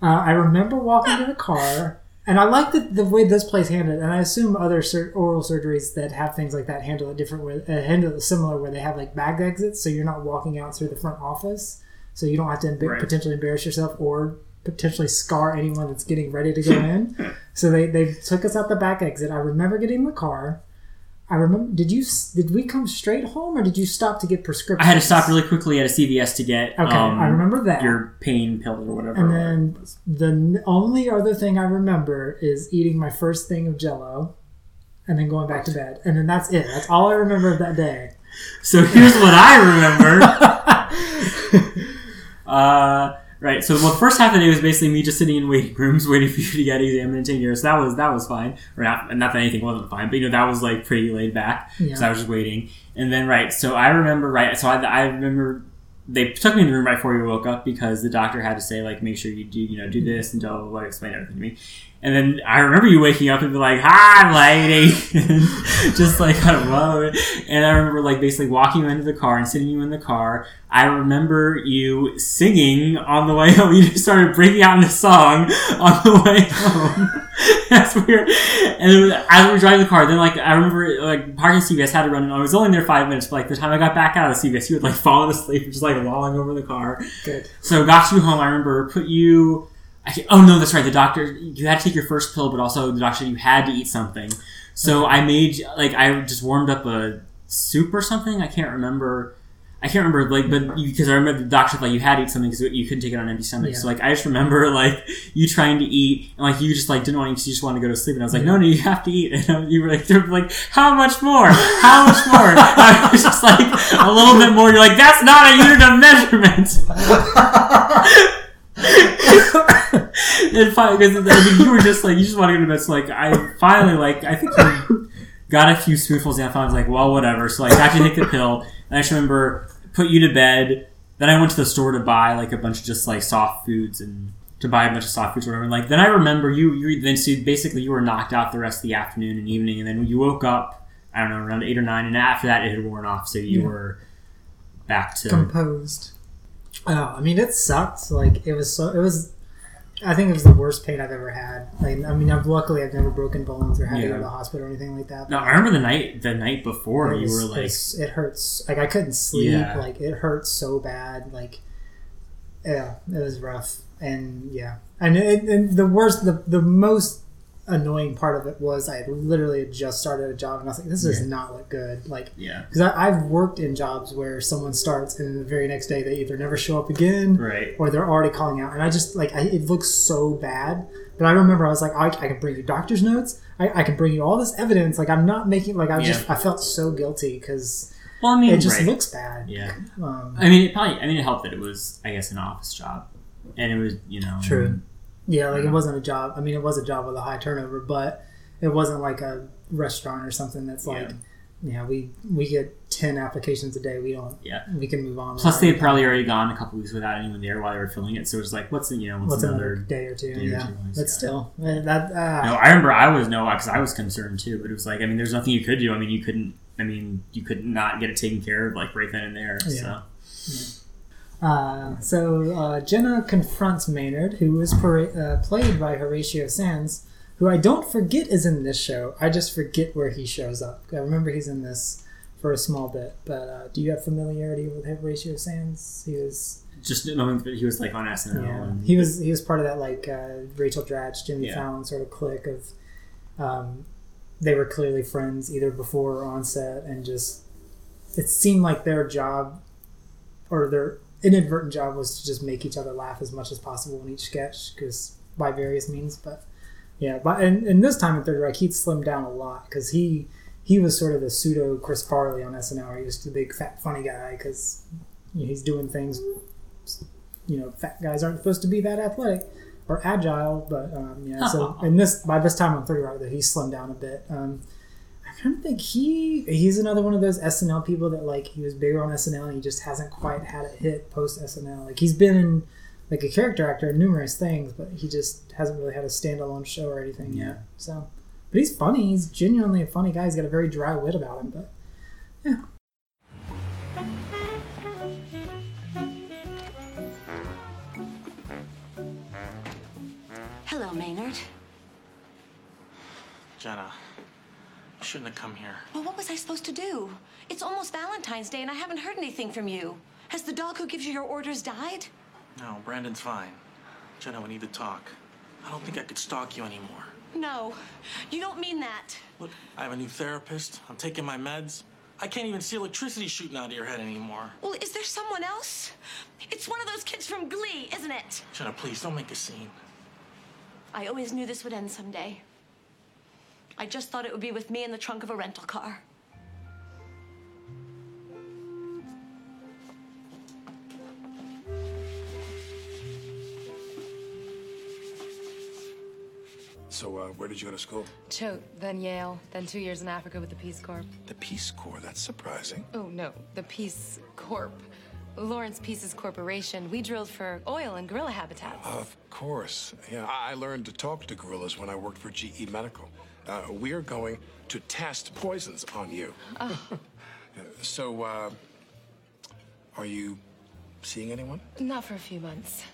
Uh, I remember walking to the car, and I like the, the way this place handled it, and I assume other sur- oral surgeries that have things like that handle it different, way, uh, handle it similar, where they have like bagged exits, so you're not walking out through the front office, so you don't have to emb- right. potentially embarrass yourself or... potentially scar anyone that's getting ready to go in. So they, they took us out the back exit. I remember getting in the car. I remember, did you, did we come straight home or did you stop to get prescriptions? I had to stop really quickly at a C V S to get, okay, um, I remember that. Your pain pill or whatever. And then the only other thing I remember is eating my first thing of Jell-O and then going back to bed. And then that's it. That's all I remember of that day. So here's what I remember. uh... Right, so the first half of the day was basically me just sitting in waiting rooms waiting for you to get examined and taken care of. So that was that was fine. Or not, not that anything wasn't fine, but you know, that was like pretty laid back. Yeah. So I was just waiting. And then, right, so I remember, right, so I, I remember they took me in the room right before you woke up because the doctor had to say, like, make sure you do, you know, do this and don't like, explain everything to me. And then I remember you waking up and be like, hi, lady. Just like, hello. And I remember like basically walking you into the car and sitting you in the car. I remember you singing on the way home. You just started breaking out into song on the way home. That's weird. And it was, as we were driving the car, then like I remember like parking C V S had to run. I was only there five minutes, but like the time I got back out of the C V S, you had like fallen asleep, just like lolling over the car. Good. So got you home. I remember put you... I, oh, no, that's right. The doctor, you had to take your first pill, but also the doctor, you had to eat something. So okay. I made, like, I just warmed up a soup or something. I can't remember. I can't remember, like, but because I remember the doctor, like, you had to eat something because you couldn't take it on an empty stomach. Yeah. So, like, I just remember, like, you trying to eat and, like, you just, like, didn't want to eat because you just wanted to go to sleep. And I was like, yeah. no, no, you have to eat. And you were like, were like how much more? How much more? And I was just like, a little bit more. You're like, that's not a unit of measurement. And finally, because I mean, you were just like you just want to go to bed. So like I finally like I think you got a few spoonfuls and I finally was like, well, whatever. So like I got you to take the pill, and I just remember put you to bed. Then I went to the store to buy like a bunch of just like soft foods and to buy a bunch of soft foods or whatever. And like then I remember you you then so basically you were knocked out the rest of the afternoon and evening, and then you woke up I don't know around eight or nine, and after that it had worn off, so you yeah. were back to composed. Oh, I mean, it sucked. Like, it was so, it was, I think it was the worst pain I've ever had. Like, I mean, I've, luckily I've never broken bones or had yeah. to go to the hospital or anything like that. No, I remember the night, the night before was, you were like. It, was, it hurts. Like, I couldn't sleep. Yeah. Like, it hurt so bad. Like, yeah, it was rough. And yeah. And, it, and the worst, the, the most annoying part of it was I literally just started a job and I was like, this does yeah. not look good. Like, yeah, because I've worked in jobs where someone starts and the very next day they either never show up again, right, or they're already calling out. And I just like I, it looks so bad. But I remember I was like, I, I can bring you doctor's notes. I, I can bring you all this evidence. Like I'm not making like I yeah. just I felt so guilty because well, I mean, it just right. looks bad. Yeah, um, I mean it probably I mean it helped that it was I guess an office job and it was you know true. And, yeah, like it wasn't a job. I mean, it was a job with a high turnover, but it wasn't like a restaurant or something that's like yeah. Yeah, we we get ten applications a day. We don't. Yeah. We can move on. Plus, they had probably already gone a couple weeks without anyone there while they were filming it. So it was like, what's the, you know, what's, what's another, another day or two? Day yeah. Or two but yeah. still, that. Uh, no, I remember I was no, because I was concerned too. But it was like, I mean, there's nothing you could do. I mean, you couldn't. I mean, you could not get it taken care of like right then and there. Yeah. So. Yeah. Uh, so uh, Jenna confronts Maynard, who is para- uh, played by Horatio Sanz, who I don't forget is in this show. I just forget where he shows up. I remember he's in this for a small bit. But uh, do you have familiarity with Horatio Sanz? He was just knowing that he was like on S N L. Yeah. And he was he was part of that like uh, Rachel Dratch, Jimmy yeah. Fallon sort of clique of. Um, they were clearly friends either before or on set, and just it seemed like their job or their inadvertent job was to just make each other laugh as much as possible in each sketch, because by various means, but. Yeah, but and, and this time in Third Reich, he'd slimmed down a lot because he he was sort of the pseudo Chris Farley on S N L. He was the big fat funny guy because you know, he's doing things. You know, fat guys aren't supposed to be that athletic or agile, but um, yeah. So and this by this time on Third Reich, that he slimmed down a bit. Um, I kind of think he he's another one of those S N L people that like he was bigger on S N L and he just hasn't quite had a hit post S N L. Like he's been in. Like a character actor in numerous things, but he just hasn't really had a standalone show or anything yeah. yet. So, but he's funny. He's genuinely a funny guy. He's got a very dry wit about him, but yeah. Hello, Maynard. Jenna, I shouldn't have come here. Well, what was I supposed to do? It's almost Valentine's Day, and I haven't heard anything from you. Has the dog who gives you your orders died? No, Brandon's fine. Jenna, we need to talk. I don't think I could stalk you anymore. No, you don't mean that. Look, I have a new therapist. I'm taking my meds. I can't even see electricity shooting out of your head anymore. Well, is there someone else? It's one of those kids from Glee, isn't it? Jenna, please, don't make a scene. I always knew this would end someday. I just thought it would be with me in the trunk of a rental car. So, uh, where did you go to school? Choate, then Yale, then two years in Africa with the Peace Corps. The Peace Corps? That's surprising. Oh, no. The Peace Corps. Lawrence Peace's corporation. We drilled for oil and gorilla habitats. Of course. Yeah, I learned to talk to gorillas when I worked for G E Medical. Uh, we're going to test poisons on you. Oh. So, uh, are you seeing anyone? Not for a few months.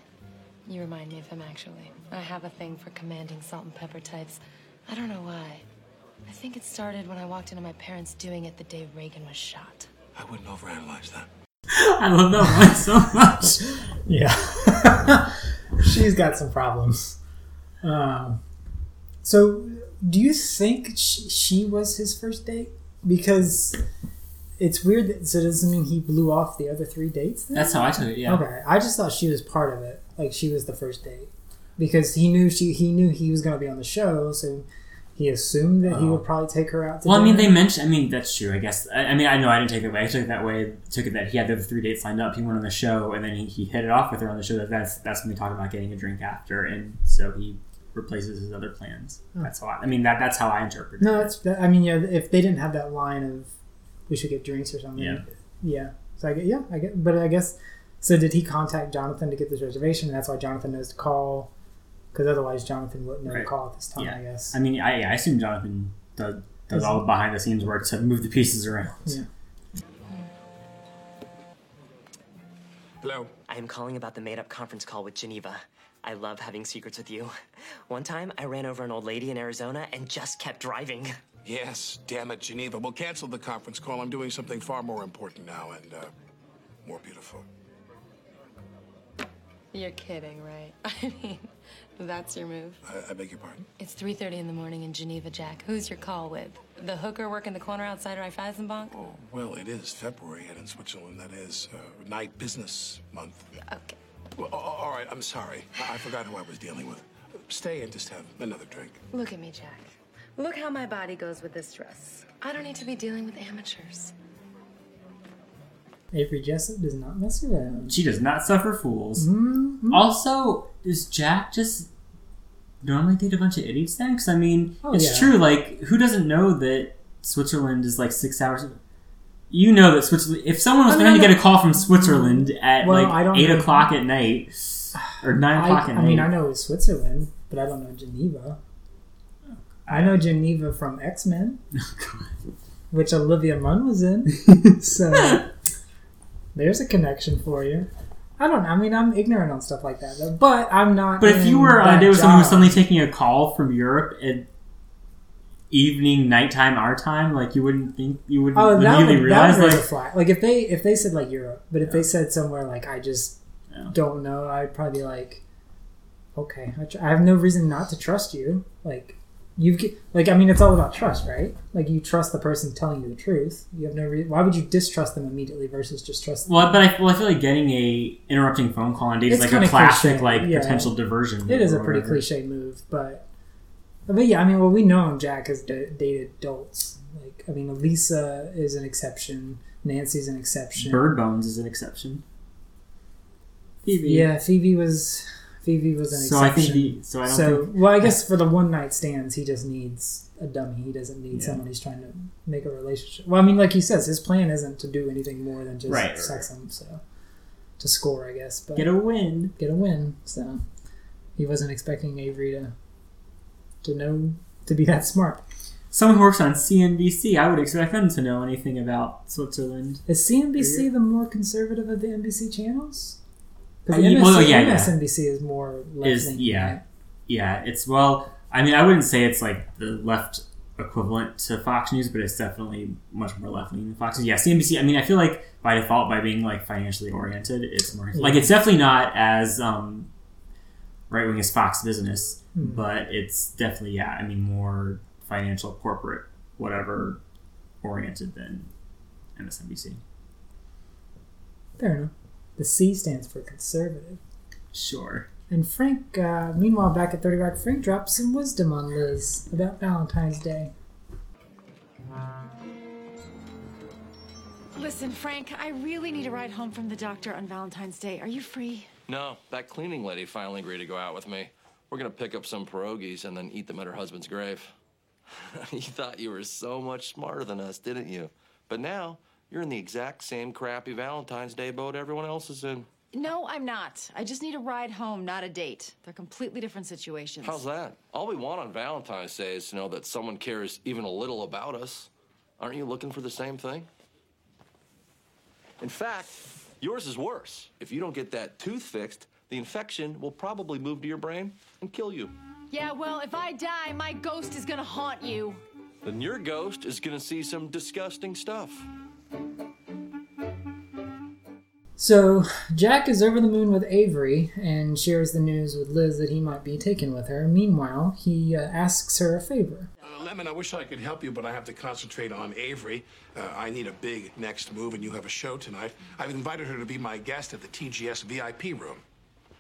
You remind me of him, actually. I have a thing for commanding salt and pepper types. I don't know why. I think it started when I walked into my parents doing it the day Reagan was shot. I wouldn't overanalyze that. I love that one so much. Yeah. She's got some problems. Uh, so, do you think she, she was his first date? Because... It's weird that so does it mean he blew off the other three dates then? That's how I took it, yeah. Okay. I just thought she was part of it. Like she was the first date. Because he knew she he knew he was gonna be on the show, so he assumed that oh. he would probably take her out to Well, dinner. I mean they mentioned I mean that's true, I guess. I, I mean I know I didn't take it away. I took it that way took it that he had the other three dates lined up, he went on the show and then he, he hit it off with her on the show that that's that's when we talk about getting a drink after, and so he replaces his other plans. Oh. That's how I, I mean that that's how I interpret no, it. No, it's I mean yeah, if they didn't have that line of we should get drinks or something. Yeah. Yeah. So I get, yeah, I get, but I guess, so did he contact Jonathan to get this reservation? And that's why Jonathan knows to call, because otherwise Jonathan wouldn't know right. to call at this time, yeah. I guess. I mean, I, I assume Jonathan does, does all the behind the scenes work to move the pieces around. Yeah. Hello. I am calling about the made-up conference call with Geneva. I love having secrets with you. One time, I ran over an old lady in Arizona and just kept driving. Yes, damn it, Geneva. We'll cancel the conference call. I'm doing something far more important now and uh, more beautiful. You're kidding, right? I mean, that's your move. I, I beg your pardon? It's three thirty in the morning in Geneva, Jack. Who's your call with? The hooker working the corner outside Raiffeisenbank? Oh, well, it is February, and in Switzerland that is uh, night business month. Okay. Well, all right, I'm sorry. I forgot who I was dealing with. Stay and just have another drink. Look at me, Jack. Look how my body goes with this dress. I don't need to be dealing with amateurs. Avery Jessup does not mess around. She does not suffer fools. Mm-hmm. Also, does Jack just normally date a bunch of idiots then? Because, I mean, oh, it's yeah. true. Like, who doesn't know that Switzerland is like six hours. You know that Switzerland. If someone was I mean, trying to get a call from Switzerland at well, like eight o'clock at night or nine I, o'clock at I night. I mean, I know it's Switzerland, but I don't know Geneva. Oh, I know Geneva from X-Men, oh, God. which Olivia Munn was in. So there's a connection for you. I don't know. I mean, I'm ignorant on stuff like that, though. But I'm not. But if you were on a day with someone who was suddenly taking a call from Europe at evening, nighttime, our time, like you wouldn't think you wouldn't oh, immediately would, realize that would like fly. Like if they if they said like Europe, but if yeah. they said somewhere like I just yeah. don't know, I'd probably be like, okay, I, tr- I have no reason not to trust you. Like you like I mean, it's all about trust, right? Like you trust the person telling you the truth. You have no reason. Why would you distrust them immediately versus just trust them? Well, but I, well, I feel like getting a interrupting phone call on date is like a classic cliche. like yeah. potential diversion. It is a pretty whatever. cliche move, but but yeah, I mean, well, we know Jack has d- dated adults. Like I mean, Elisa is an exception. Nancy's an exception. Birdbones is an exception. Phoebe. Yeah, Phoebe was. Phoebe was an so exception. I think he, so I don't so, think... Well, I guess for the one-night stands, he just needs a dummy. He doesn't need yeah. someone who's trying to make a relationship. Well, I mean, like he says, his plan isn't to do anything more than just right, sex right. him, so... To score, I guess. But get a win. Get a win, so... He wasn't expecting Avery to... To know... To be that smart. Someone who works on C N B C, I would expect them to know anything about Switzerland. Is C N B C the more conservative of the N B C channels? Because M S N B C well, yeah, yeah. is more left-leaning. Yeah, right? yeah. It's, well, I mean, I wouldn't say it's like the left equivalent to Fox News, but it's definitely much more left-leaning than Fox News. Yeah, C N B C, I mean, I feel like by default, by being like financially oriented, it's more... Yeah. Like, it's definitely not as um, right-wing as Fox Business, mm-hmm. but it's definitely, yeah, I mean, more financial, corporate, whatever, oriented than M S N B C. Fair enough. The C stands for conservative. Sure. And Frank, uh, meanwhile, back at thirty Rock, Frank drops some wisdom on Liz about Valentine's Day. Listen, Frank, I really need a ride home from the doctor on Valentine's Day. Are you free? No, that cleaning lady finally agreed to go out with me. We're going to pick up some pierogies and then eat them at her husband's grave. You thought you were so much smarter than us, didn't you? But now... You're in the exact same crappy Valentine's Day boat everyone else is in. No, I'm not. I just need a ride home, not a date. They're completely different situations. How's that? All we want on Valentine's Day is to know that someone cares even a little about us. Aren't you looking for the same thing? In fact, yours is worse. If you don't get that tooth fixed, the infection will probably move to your brain and kill you. Yeah, well, if I die, my ghost is gonna haunt you. Then your ghost is gonna see some disgusting stuff. So Jack is over the moon with Avery and shares the news with Liz that he might be taken with her. Meanwhile, he uh, asks her a favor. Uh, Lemon, I wish I could help you, but I have to concentrate on Avery. Uh, I need a big next move, and you have a show tonight. I've invited her to be my guest at the T G S V I P room.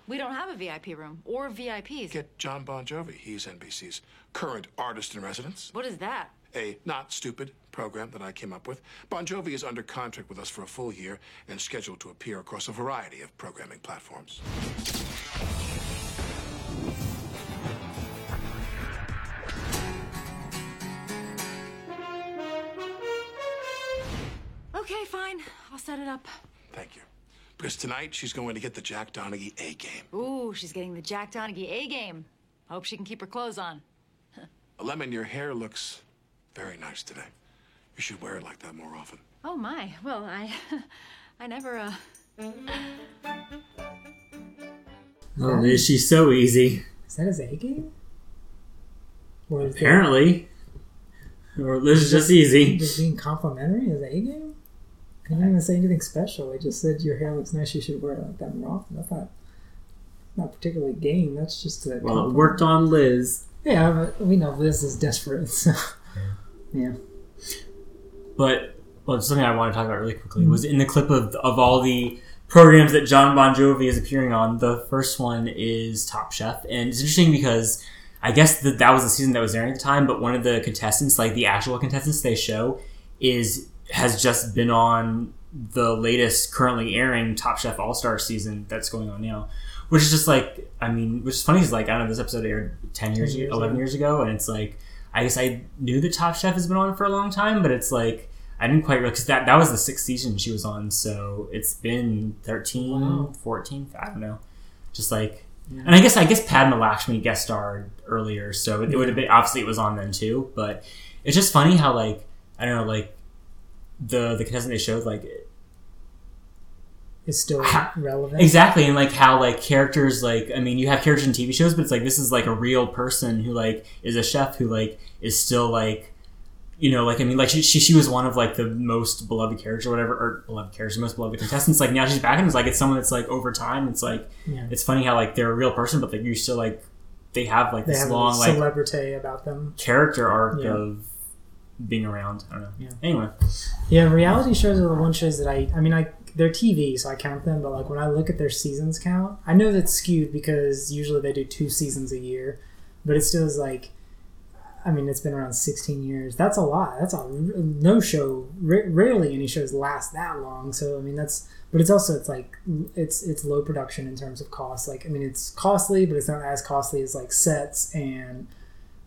We don't have a V I P room or V I Ps. Get Jon Bon Jovi. He's N B C's current artist in residence. What is that? A not-stupid program that I came up with. Bon Jovi is under contract with us for a full year and scheduled to appear across a variety of programming platforms. Okay, fine. I'll set it up. Thank you. Because tonight she's going to get the Jack Donaghy A game. Ooh, she's getting the Jack Donaghy A game. I hope she can keep her clothes on. Lemon, your hair looks... very nice today. You should wear it like that more often. Oh, my. Well, I... I never, uh... Oh, is she so easy? Is that his A-game? Or is Apparently. That... Or this is just easy. Just being complimentary is A-game? I didn't even say anything special. I just said your hair looks nice. You should wear it like that more often. I thought... Not particularly game. That's just a... Well, it worked on Liz. Yeah, but we know Liz is desperate, so... Yeah, but well, something I want to talk about really quickly mm-hmm. was in the clip of of all the programs that Jon Bon Jovi is appearing on. The first one is Top Chef, and it's interesting because I guess that that was the season that was airing at the time. But one of the contestants, like the actual contestants they show, is has just been on the latest currently airing Top Chef All Star season that's going on now, which is just like I mean, which is funny is like I don't know this episode aired ten years, ten years eleven ago. years ago, and it's like. I guess I knew that Top Chef has been on for a long time, but it's like, I didn't quite realize, because that, that was the sixth season she was on, so it's been thirteen, wow. fourteen, I don't know. Just like, yeah. And I guess I guess Padma Lakshmi guest starred earlier, so it, yeah. it would have been, obviously it was on then too, but it's just funny how, like, I don't know, like, the, the contestant they showed, like, is still how, relevant. Exactly, and like how like characters, like, I mean, you have characters in T V shows, but it's like, this is like a real person who like is a chef who like is still like, you know, like, I mean, like she she, she was one of like the most beloved characters or whatever, or beloved characters, most beloved contestants. Like now she's back and it's like, it's someone that's like over time. It's like, yeah. It's funny how like they're a real person, but like you still like, they have like they this have long like celebrity about them, character arc yeah. of being around. I don't know. Yeah. Anyway. Yeah, reality shows are the one shows that I, I mean, I. They're T V, so I count them, but like when I look at their seasons count, I know that's skewed because usually they do two seasons a year, but it still is like, I mean, it's been around sixteen years. That's a lot. That's a no show. R- rarely any shows last that long. So I mean, that's, but it's also, it's like, it's it's low production in terms of cost. Like, I mean, it's costly, but it's not as costly as like sets and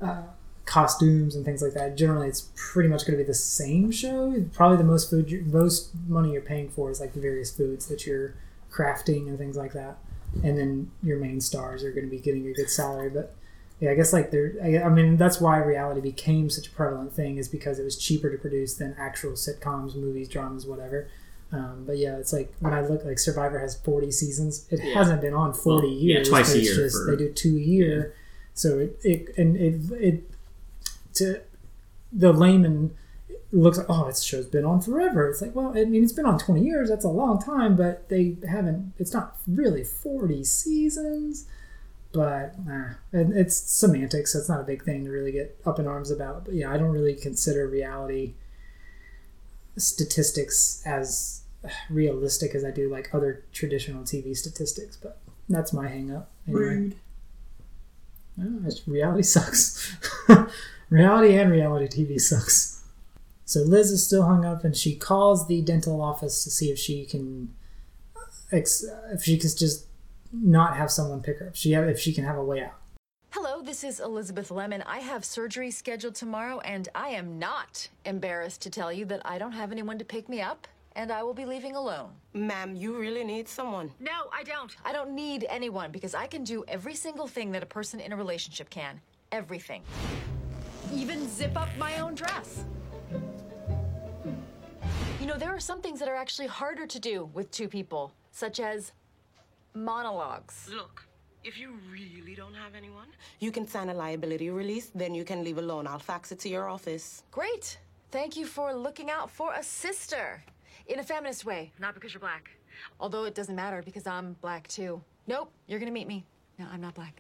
uh, costumes and things like that. Generally it's pretty much going to be the same show. Probably the most food you, most money you're paying for is like the various foods that you're crafting and things like that, and then your main stars are going to be getting a good salary. But yeah, I guess like they're I, I mean that's why reality became such a prevalent thing, is because it was cheaper to produce than actual sitcoms, movies, dramas, whatever. Um, but yeah, it's like when I look, like Survivor has forty seasons. It yeah. hasn't been on forty well, years yeah, twice a year. Just, for, they do two a year yeah. So it, it and it it to the layman looks like, oh, this show's been on forever. It's like, well, I mean, it's been on twenty years. That's a long time, but they haven't, it's not really forty seasons, but nah, it's semantics. So it's not a big thing to really get up in arms about. But yeah, I don't really consider reality statistics as realistic as I do like other traditional T V statistics, but that's my hang up. Anyway. Rude. I don't know, reality sucks. Reality and reality T V sucks. So Liz is still hung up, and she calls the dental office to see if she can, ex- if she can just not have someone pick her up. She have, if she can have a way out. Hello, this is Elizabeth Lemon. I have surgery scheduled tomorrow, and I am not embarrassed to tell you that I don't have anyone to pick me up, and I will be leaving alone. Ma'am, you really need someone. No, I don't. I don't need anyone because I can do every single thing that a person in a relationship can. Everything. Even zip up my own dress. You know, there are some things that are actually harder to do with two people, such as monologues. Look, if you really don't have anyone, you can sign a liability release, then you can leave alone. I'll fax it to your office. Great. Thank you for looking out for a sister. In a feminist way. Not because you're black. Although it doesn't matter because I'm black too. Nope, you're gonna meet me. No, I'm not black.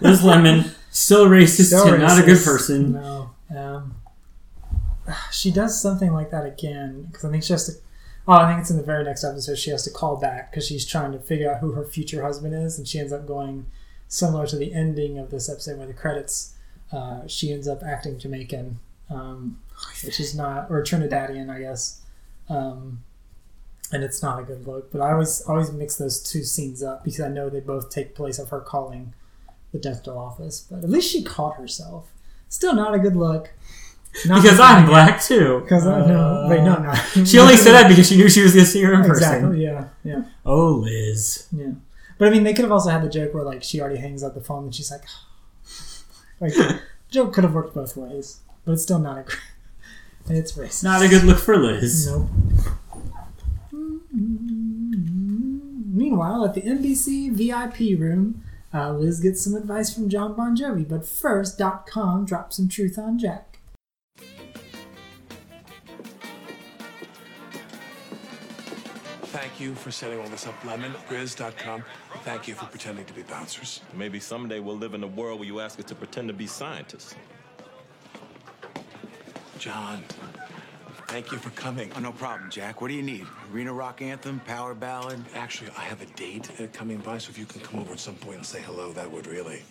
Liz Lemon, so racist so and racist. Not a good person. No, um, she does something like that again because I think she has to. Oh, I think it's in the very next episode. She has to call back because she's trying to figure out who her future husband is, and she ends up going similar to the ending of this episode where the credits. Uh, she ends up acting Jamaican, um, which is not, or Trinidadian, I guess. Um, And it's not a good look, but I always always mix those two scenes up because I know they both take place of her calling the dental office. But at least she caught herself. Still not a good look. Not because I'm black too. Because uh, I know. Wait, no, no. She only said that because she knew she was going to see her in person. Exactly. Yeah. Yeah. Oh, Liz. Yeah. But I mean, they could have also had the joke where like she already hangs up the phone and she's like, like the joke could have worked both ways. But it's still not a. It's racist. Not a good look for Liz. Nope. Meanwhile, at the N B C V I P room, uh, Liz gets some advice from Jon Bon Jovi, but first, .com drops some truth on Jack. Thank you for setting all this up, Lemon. Grizz dot com, thank you for pretending to be bouncers. Maybe someday we'll live in a world where you ask us to pretend to be scientists. John... Thank you for coming. Oh, no problem, Jack. What do you need? Arena rock anthem, power ballad? Actually, I have a date uh, coming by, so if you can come over at some point and say hello, that would really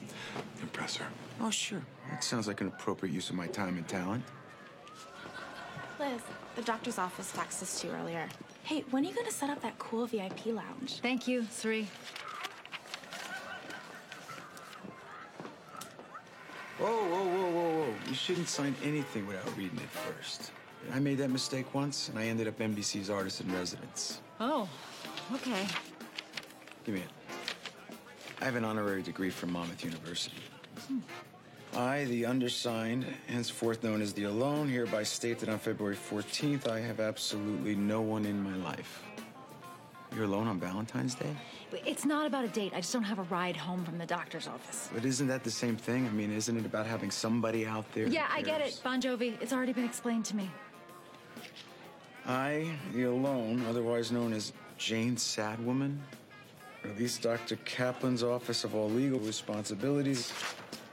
impress her. Oh, sure. That sounds like an appropriate use of my time and talent. Liz, the doctor's office faxed this to you earlier. Hey, when are you going to set up that cool V I P lounge? Thank you, Sri. Whoa, whoa, whoa. shouldn't sign anything without reading it first. I made that mistake once, and I ended up N B C's artist in residence. Oh, okay. Give me it. I have an honorary degree from Monmouth University. Hmm. I, the undersigned, henceforth known as the Alone, hereby state that on February fourteenth, I have absolutely no one in my life. You're alone on Valentine's Day? It's not about a date. I just don't have a ride home from the doctor's office. But isn't that the same thing? I mean, isn't it about having somebody out there? Yeah, I get it, Bon Jovi. It's already been explained to me. I, the Alone, otherwise known as Jane Sadwoman, release Doctor Kaplan's office of all legal responsibilities,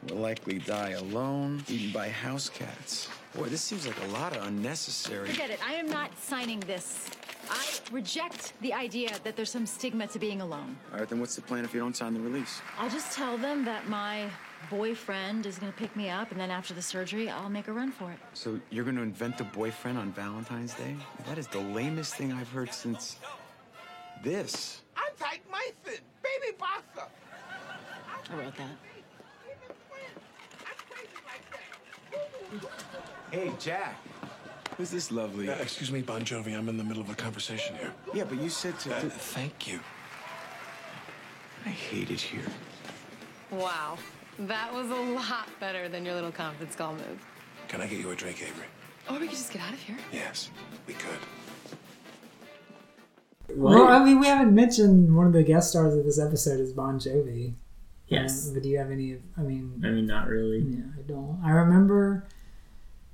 will likely die alone, eaten by house cats. Boy, this seems like a lot of unnecessary... Forget it. I am not signing this. I reject the idea that there's some stigma to being alone. All right, then what's the plan if you don't sign the release? I'll just tell them that my boyfriend is going to pick me up, and then after the surgery, I'll make a run for it. So you're going to invent a boyfriend on Valentine's Day? That is the lamest thing I've heard since this. I'm Tyke Mason, baby boxer. I wrote that. Hey, Jack. Who's this lovely? Uh, excuse me, Bon Jovi. I'm in the middle of a conversation here. Yeah, but you said to... Uh, th thank you. I hate it here. Wow. That was a lot better than your little conference call move. Can I get you a drink, Avery? Or we could just get out of here. Yes, we could. Well, I mean, we haven't mentioned one of the guest stars of this episode is Bon Jovi. Yes. Um, but do you have any... I mean... I mean, not really. Yeah, I don't. I remember...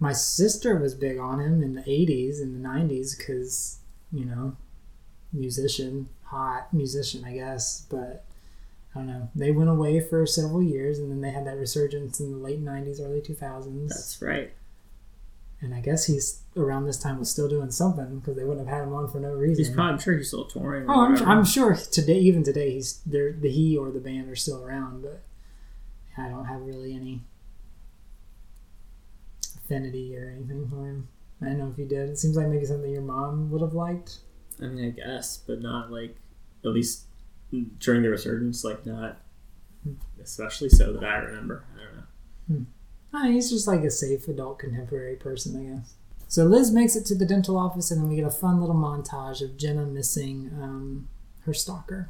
My sister was big on him in the eighties and the nineties because, you know, musician, hot musician, I guess. But, I don't know. They went away for several years, and then they had that resurgence in the late nineties, early two thousands. That's right. And I guess he's, around this time, was still doing something because they wouldn't have had him on for no reason. He's probably, I'm sure he's still touring. Oh, I'm, I'm sure today, even today, he's there, the he or the band are still around, but I don't have really any... affinity or anything for him. I don't know if you did. It seems like maybe something your mom would have liked. I mean, I guess, but not like, at least during the resurgence, like not hmm. especially so that I remember. I don't know. Hmm. I mean, he's just like a safe adult contemporary person, I guess. So Liz makes it to the dental office, and then we get a fun little montage of Jenna missing um, her stalker.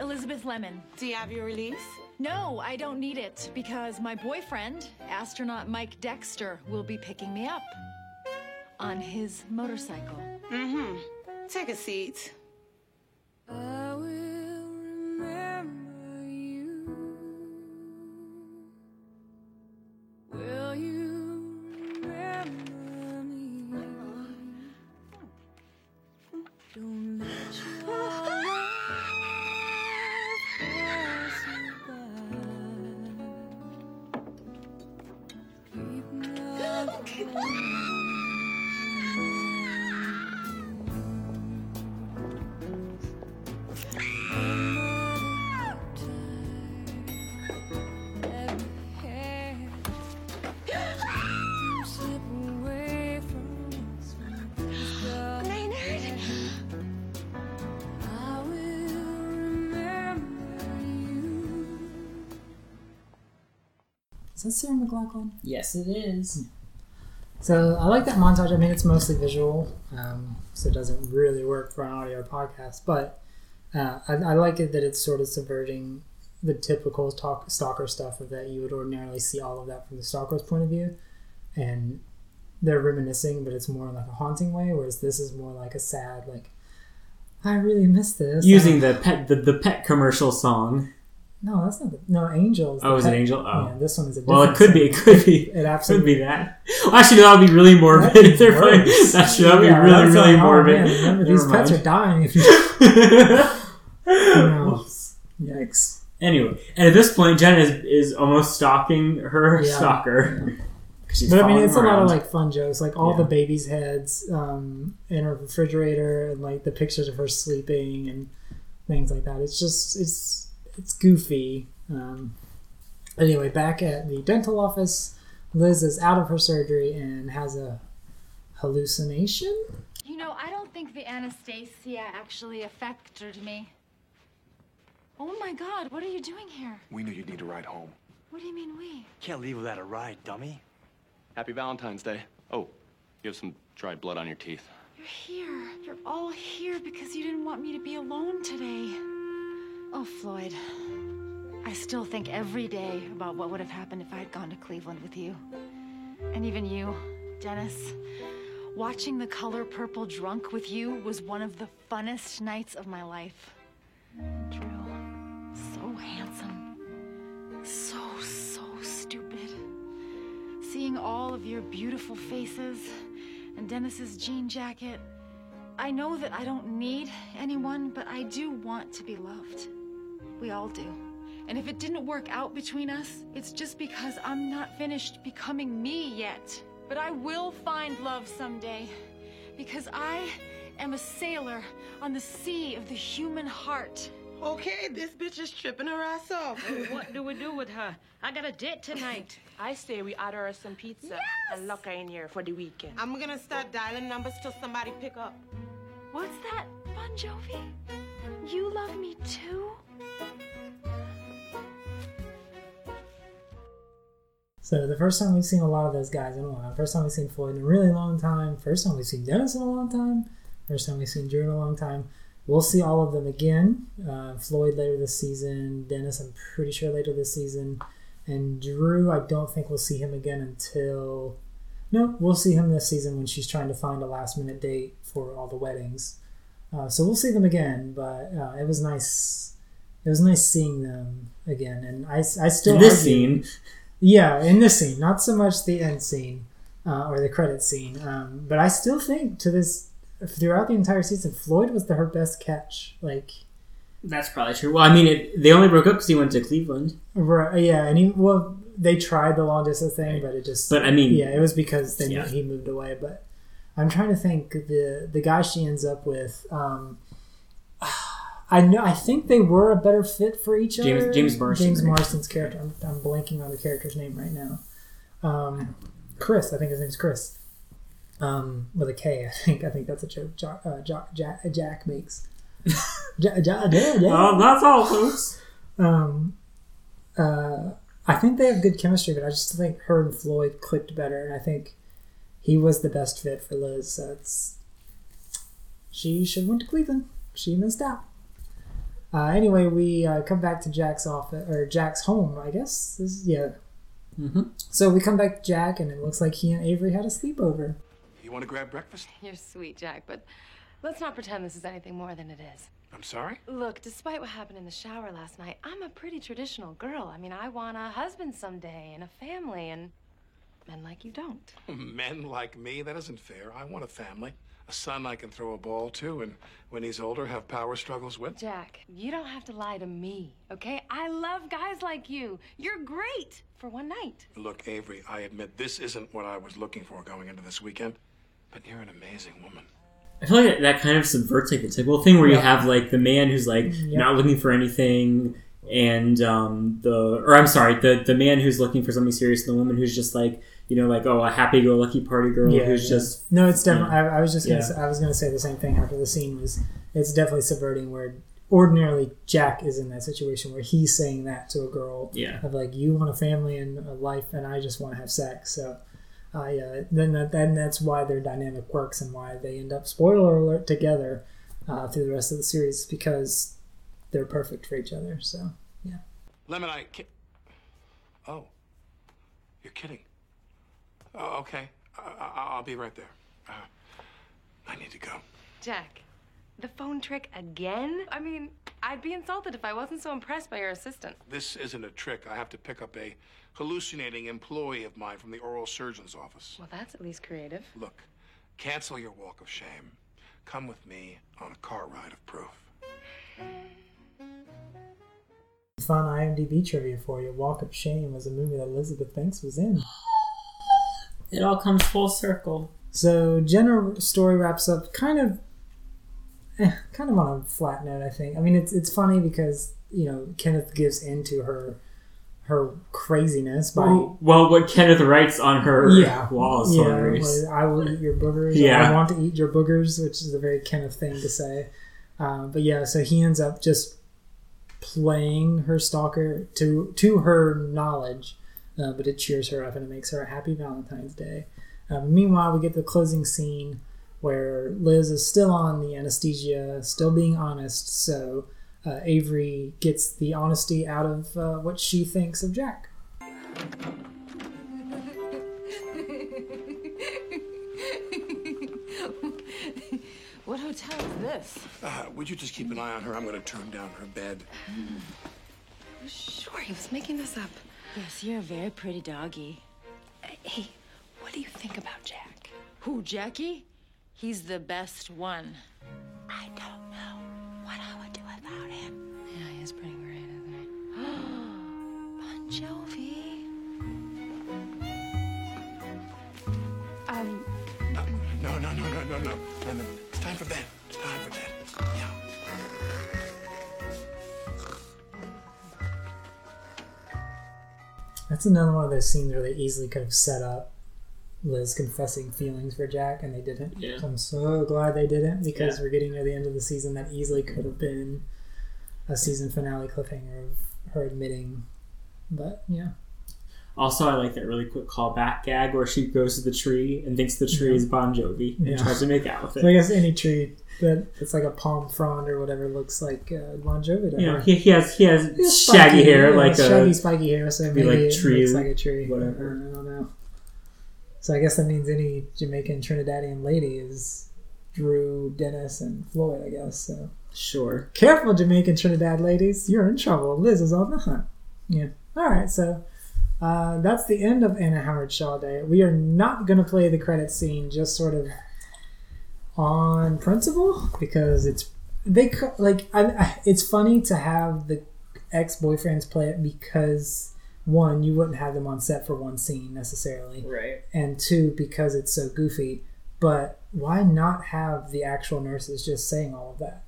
Elizabeth Lemon. Do you have your release? No, I don't need it because my boyfriend, astronaut Mike Dexter, will be picking me up on his motorcycle. Mm-hmm. Take a seat. I will remember you. Will you remember me? Don't let you Is that Sarah McLachlan? Yes, it is. So I like that montage. I mean, it's mostly visual, um, so it doesn't really work for an audio podcast. But uh, I, I like it that it's sort of subverting the typical talk, stalker stuff of that you would ordinarily see all of that from the stalker's point of view. And they're reminiscing, but it's more like a haunting way, whereas this is more like a sad, like, I really miss this. Using the pet, the, the pet commercial song. No, that's not the... No, Angel. Oh, is it Angel? Oh. Yeah, this one is a different... Well, it could be. It could be. It absolutely... could be that. Well, actually, that would be really morbid if they're playing... That should yeah, be really, really, really like, morbid. Oh, man, remember, these pets are dying if you... No. Yikes. Anyway, and at this point, Jen is, is almost stalking her yeah. stalker. Yeah. She's but I mean, it's around. A lot of like fun jokes, like all yeah. the baby's heads um, in her refrigerator and like the pictures of her sleeping and things like that. It's just... it's. It's goofy. Um, anyway, back at the dental office, Liz is out of her surgery and has a hallucination. You know, I don't think the anesthesia actually affected me. Oh, my God, what are you doing here? We knew you'd need a ride home. What do you mean, we? Can't leave without a ride, dummy. Happy Valentine's Day. Oh, you have some dried blood on your teeth. You're here. You're all here because you didn't want me to be alone today. Oh, Floyd, I still think every day about what would have happened if I had gone to Cleveland with you. And even you, Dennis. Watching The Color Purple drunk with you was one of the funnest nights of my life. Drew, so handsome. So, so stupid. Seeing all of your beautiful faces and Dennis's jean jacket. I know that I don't need anyone, but I do want to be loved. We all do. And if it didn't work out between us, it's just because I'm not finished becoming me yet. But I will find love someday, because I am a sailor on the sea of the human heart. Okay, this bitch is tripping her ass off. What do we do with her? I got a date tonight. I say we order her some pizza yes! and lock her in here for the weekend. I'm gonna start dialing numbers till somebody pick up. What's that, Bon Jovi? You love me too? So the first time we've seen a lot of those guys in a while. First time we've seen Floyd in a really long time. First time we've seen Dennis in a long time. First time we've seen Drew in a long time. We'll see all of them again. Uh, Floyd later this season. Dennis, I'm pretty sure later this season. And Drew, I don't think we'll see him again until... No, we'll see him this season when she's trying to find a last-minute date for all the weddings. Uh, so we'll see them again, but uh, it was nice. It was nice seeing them again. And I, I still... In this argue. Scene... Yeah, in this scene, not so much the end scene uh, or the credit scene, um, but I still think to this throughout the entire season, Floyd was the, her best catch. Like, that's probably true. Well, I mean, it, they only broke up because he went to Cleveland, right? Yeah, and he well, they tried the long distance thing, but it just. But I mean, yeah, it was because then yeah. he moved away. But I'm trying to think the the guy she ends up with. Um, I know. I think they were a better fit for each James, other. James Marston. James Marston's character. I'm, I'm blanking on the character's name right now. Um, Chris. I think his name's Chris. Um, with a K. I think. I think that's a joke Jack, uh, Jack, Jack makes. Jack, Jack, yeah, yeah. Um, that's all, folks. Um, uh, I think they have good chemistry, but I just think her and Floyd clicked better, and I think he was the best fit for Liz. So it's she should have went to Cleveland. She missed out. Uh, anyway, we uh, come back to Jack's office or Jack's home, I guess. This is, yeah. Mm-hmm. So we come back to Jack, and it looks like he and Avery had a sleepover. You want to grab breakfast? You're sweet, Jack, but let's not pretend this is anything more than it is. I'm sorry? Look, despite what happened in the shower last night, I'm a pretty traditional girl. I mean, I want a husband someday and a family, and men like you don't. Men like me? That isn't fair. I want a family. A son I can throw a ball to, and when he's older, have power struggles with. Jack, you don't have to lie to me, okay? I love guys like you. You're great for one night. Look, Avery, I admit this isn't what I was looking for going into this weekend, but you're an amazing woman. I feel like that kind of subverts like the typical thing where yep. you have like the man who's like yep. not looking for anything, and um, the or I'm sorry, the the man who's looking for something serious, and the woman who's just like. You know, like, oh, a happy-go-lucky party girl yeah, who's yeah. just... No, it's definitely... You know, I, I was just going to yeah. say, I was going to say the same thing after the scene was... It's definitely subverting where ordinarily Jack is in that situation where he's saying that to a girl. Yeah. Of, like, you want a family and a life, and I just want to have sex. So, uh, yeah, then, that, then that's why their dynamic works and why they end up, spoiler alert, together uh, through the rest of the series because they're perfect for each other. So, yeah. Lemonade... Ki- oh. You're kidding. Oh, okay. I- I'll be right there. Uh, I need to go. Jack, the phone trick again? I mean, I'd be insulted if I wasn't so impressed by your assistant. This isn't a trick. I have to pick up a hallucinating employee of mine from the oral surgeon's office. Well, that's at least creative. Look, cancel your walk of shame. Come with me on a car ride of proof. Fun IMDb trivia for you. Walk of Shame was a movie that Elizabeth Banks was in. It all comes full circle. So Jenna's story wraps up kind of, eh, kind of on a flat note. I think. I mean, it's it's funny because you know Kenneth gives into her, her craziness by well, well what Kenneth writes on her yeah, wall is yeah, hilarious. I will eat your boogers. Yeah. I want to eat your boogers, which is a very Kenneth thing to say. Um, but yeah, so he ends up just playing her stalker to to her knowledge, uh, but it cheers her up and it makes her a happy Valentine's Day. Uh, meanwhile, we get the closing scene where Liz is still on the anesthesia, still being honest, so uh, Avery gets the honesty out of uh, what she thinks of Jack. What hotel is this? Uh, would you just keep an eye on her? I'm going to turn down her bed. Mm. I'm sure he was making this up. Yes, you're a very pretty doggy. Uh, hey, what do you think about Jack? Who, Jackie? He's the best one. I don't know what I would do without him. Yeah, he is pretty great, isn't he? Bon Jovi. Um. No, no, no, no, no, no, no, no, no. Time for bed. It's time for bed. Yeah. That's another one of those scenes where they easily could have set up Liz confessing feelings for Jack, and they didn't. Yeah. So I'm so glad they didn't, because yeah. we're getting near the end of the season. That easily could have been a season finale cliffhanger of her admitting. But yeah. Also, I like that really quick callback gag where she goes to the tree and thinks the tree mm-hmm. is Bon Jovi and yeah. tries to make out with it. So I guess any tree that it's like a palm frond or whatever looks like uh, Bon Jovi. You know, he, he has he has, he has shaggy spiky, hair, yeah, like shaggy, a shaggy spiky hair, so maybe like it tree, looks like a tree. Whatever. I don't know. So I guess that means any Jamaican Trinidadian lady is Drew, Dennis, and Floyd. I guess so. Sure. Careful, Jamaican Trinidad ladies, you're in trouble. Liz is on the hunt. Yeah. All right. So. Uh, that's the end of Anna Howard Shaw Day. We are not going to play the credit scene, just sort of on principle, because it's they like I, I, it's funny to have the ex-boyfriends play it, because one, you wouldn't have them on set for one scene necessarily, right? And two, because it's so goofy. But why not have the actual nurses just saying all of that?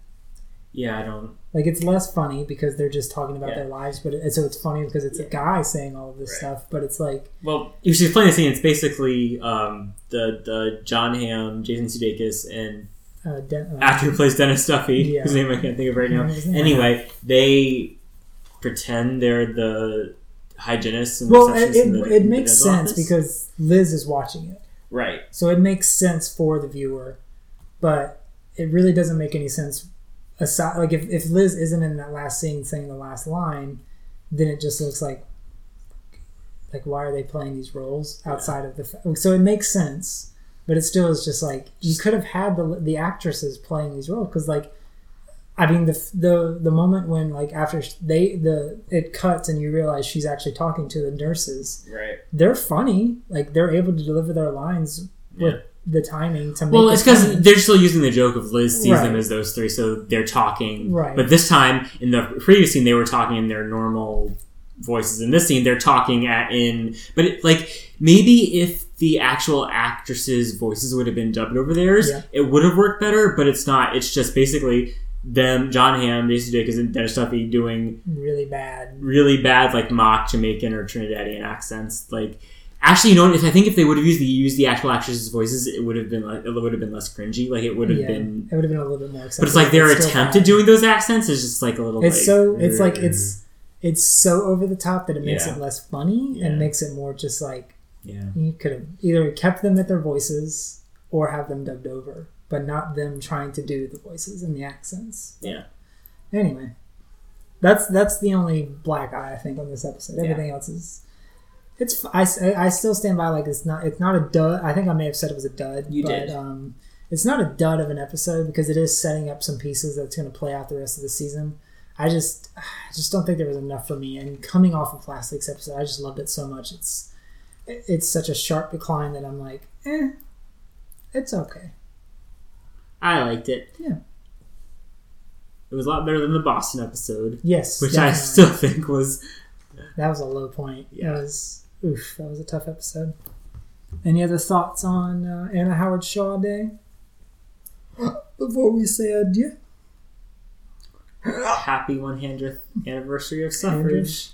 Yeah, I don't... Like, it's less funny because they're just talking about yeah. their lives, but it, so it's funny because it's yeah. a guy saying all of this right. stuff, but it's like... Well, if she's playing the scene, it's basically um, the the John Hamm, Jason Sudeikis, and uh, Den- uh, actor who plays Dennis Duffy, yeah. whose name I can't think of right now. Anyway, they pretend they're the hygienists and well, receptionists. Well, it, it, it makes sense office. Because Liz is watching it. Right. So it makes sense for the viewer, but it really doesn't make any sense... Aside, like if, if Liz isn't in that last scene saying the last line, then it just looks like like why are they playing these roles outside yeah. of the fa- so it makes sense, but it still is just like you could have had the the actresses playing these roles, because like I mean the the the moment when like after they the it cuts and you realize she's actually talking to the nurses, right? They're funny, like they're able to deliver their lines yeah. with the timing to make well it's because it they're still using the joke of Liz sees right. them as those three, so they're talking right. But this time in the previous scene they were talking in their normal voices, in this scene they're talking at in but it, like maybe if the actual actresses' voices would have been dubbed over theirs yeah. it would have worked better, but it's not. It's just basically them, John Hamm, Jason Sudeikis, and Dennis Duffy doing really bad really bad like mock Jamaican or Trinidadian accents. Like actually, you know, if I think if they would have used the used the actual actresses' voices, it would have been like it would have been less cringy. Like it would have yeah, been, it would have been a little bit more acceptable. But it's like their it's attempt at doing those accents is just like a little. It's like, so it's like it's it's so over the top that it makes yeah. it less funny yeah. and makes it more just like yeah. You could have either kept them at their voices or have them dubbed over, but not them trying to do the voices and the accents. Yeah. Anyway, that's that's the only black eye I think on this episode. Everything yeah. else is. It's I, I still stand by like it's not it's not a dud. I think I may have said it was a dud. You but, did. Um, it's not a dud of an episode because it is setting up some pieces that's going to play out the rest of the season. I just I just don't think there was enough for me. And coming off of last week's episode, I just loved it so much. It's it's such a sharp decline that I'm like, eh, it's okay. I liked it. Yeah. It was a lot better than the Boston episode. Yes, which definitely. I still think was that was a low point. Yeah. It was. Oof, that was a tough episode. Any other thoughts on uh, Anna Howard Shaw Day? Before we say adieu. Happy one hundredth anniversary of suffrage.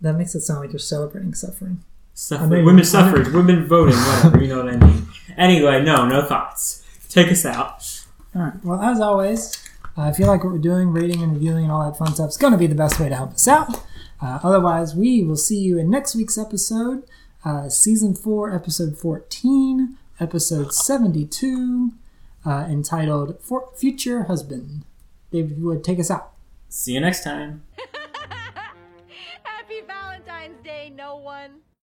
That makes it sound like you're celebrating suffering. Suffrage. I mean, women's suffrage, women voting, whatever, you know what I mean. Anyway, no, no thoughts. Take us out. All right. Well, as always, Uh, if you like what we're doing, rating and reviewing and all that fun stuff is going to be the best way to help us out. Uh, otherwise, we will see you in next week's episode, uh, Season four, Episode fourteen, Episode seventy-two, uh, entitled For Future Husband. David, if you would, take us out. See you next time.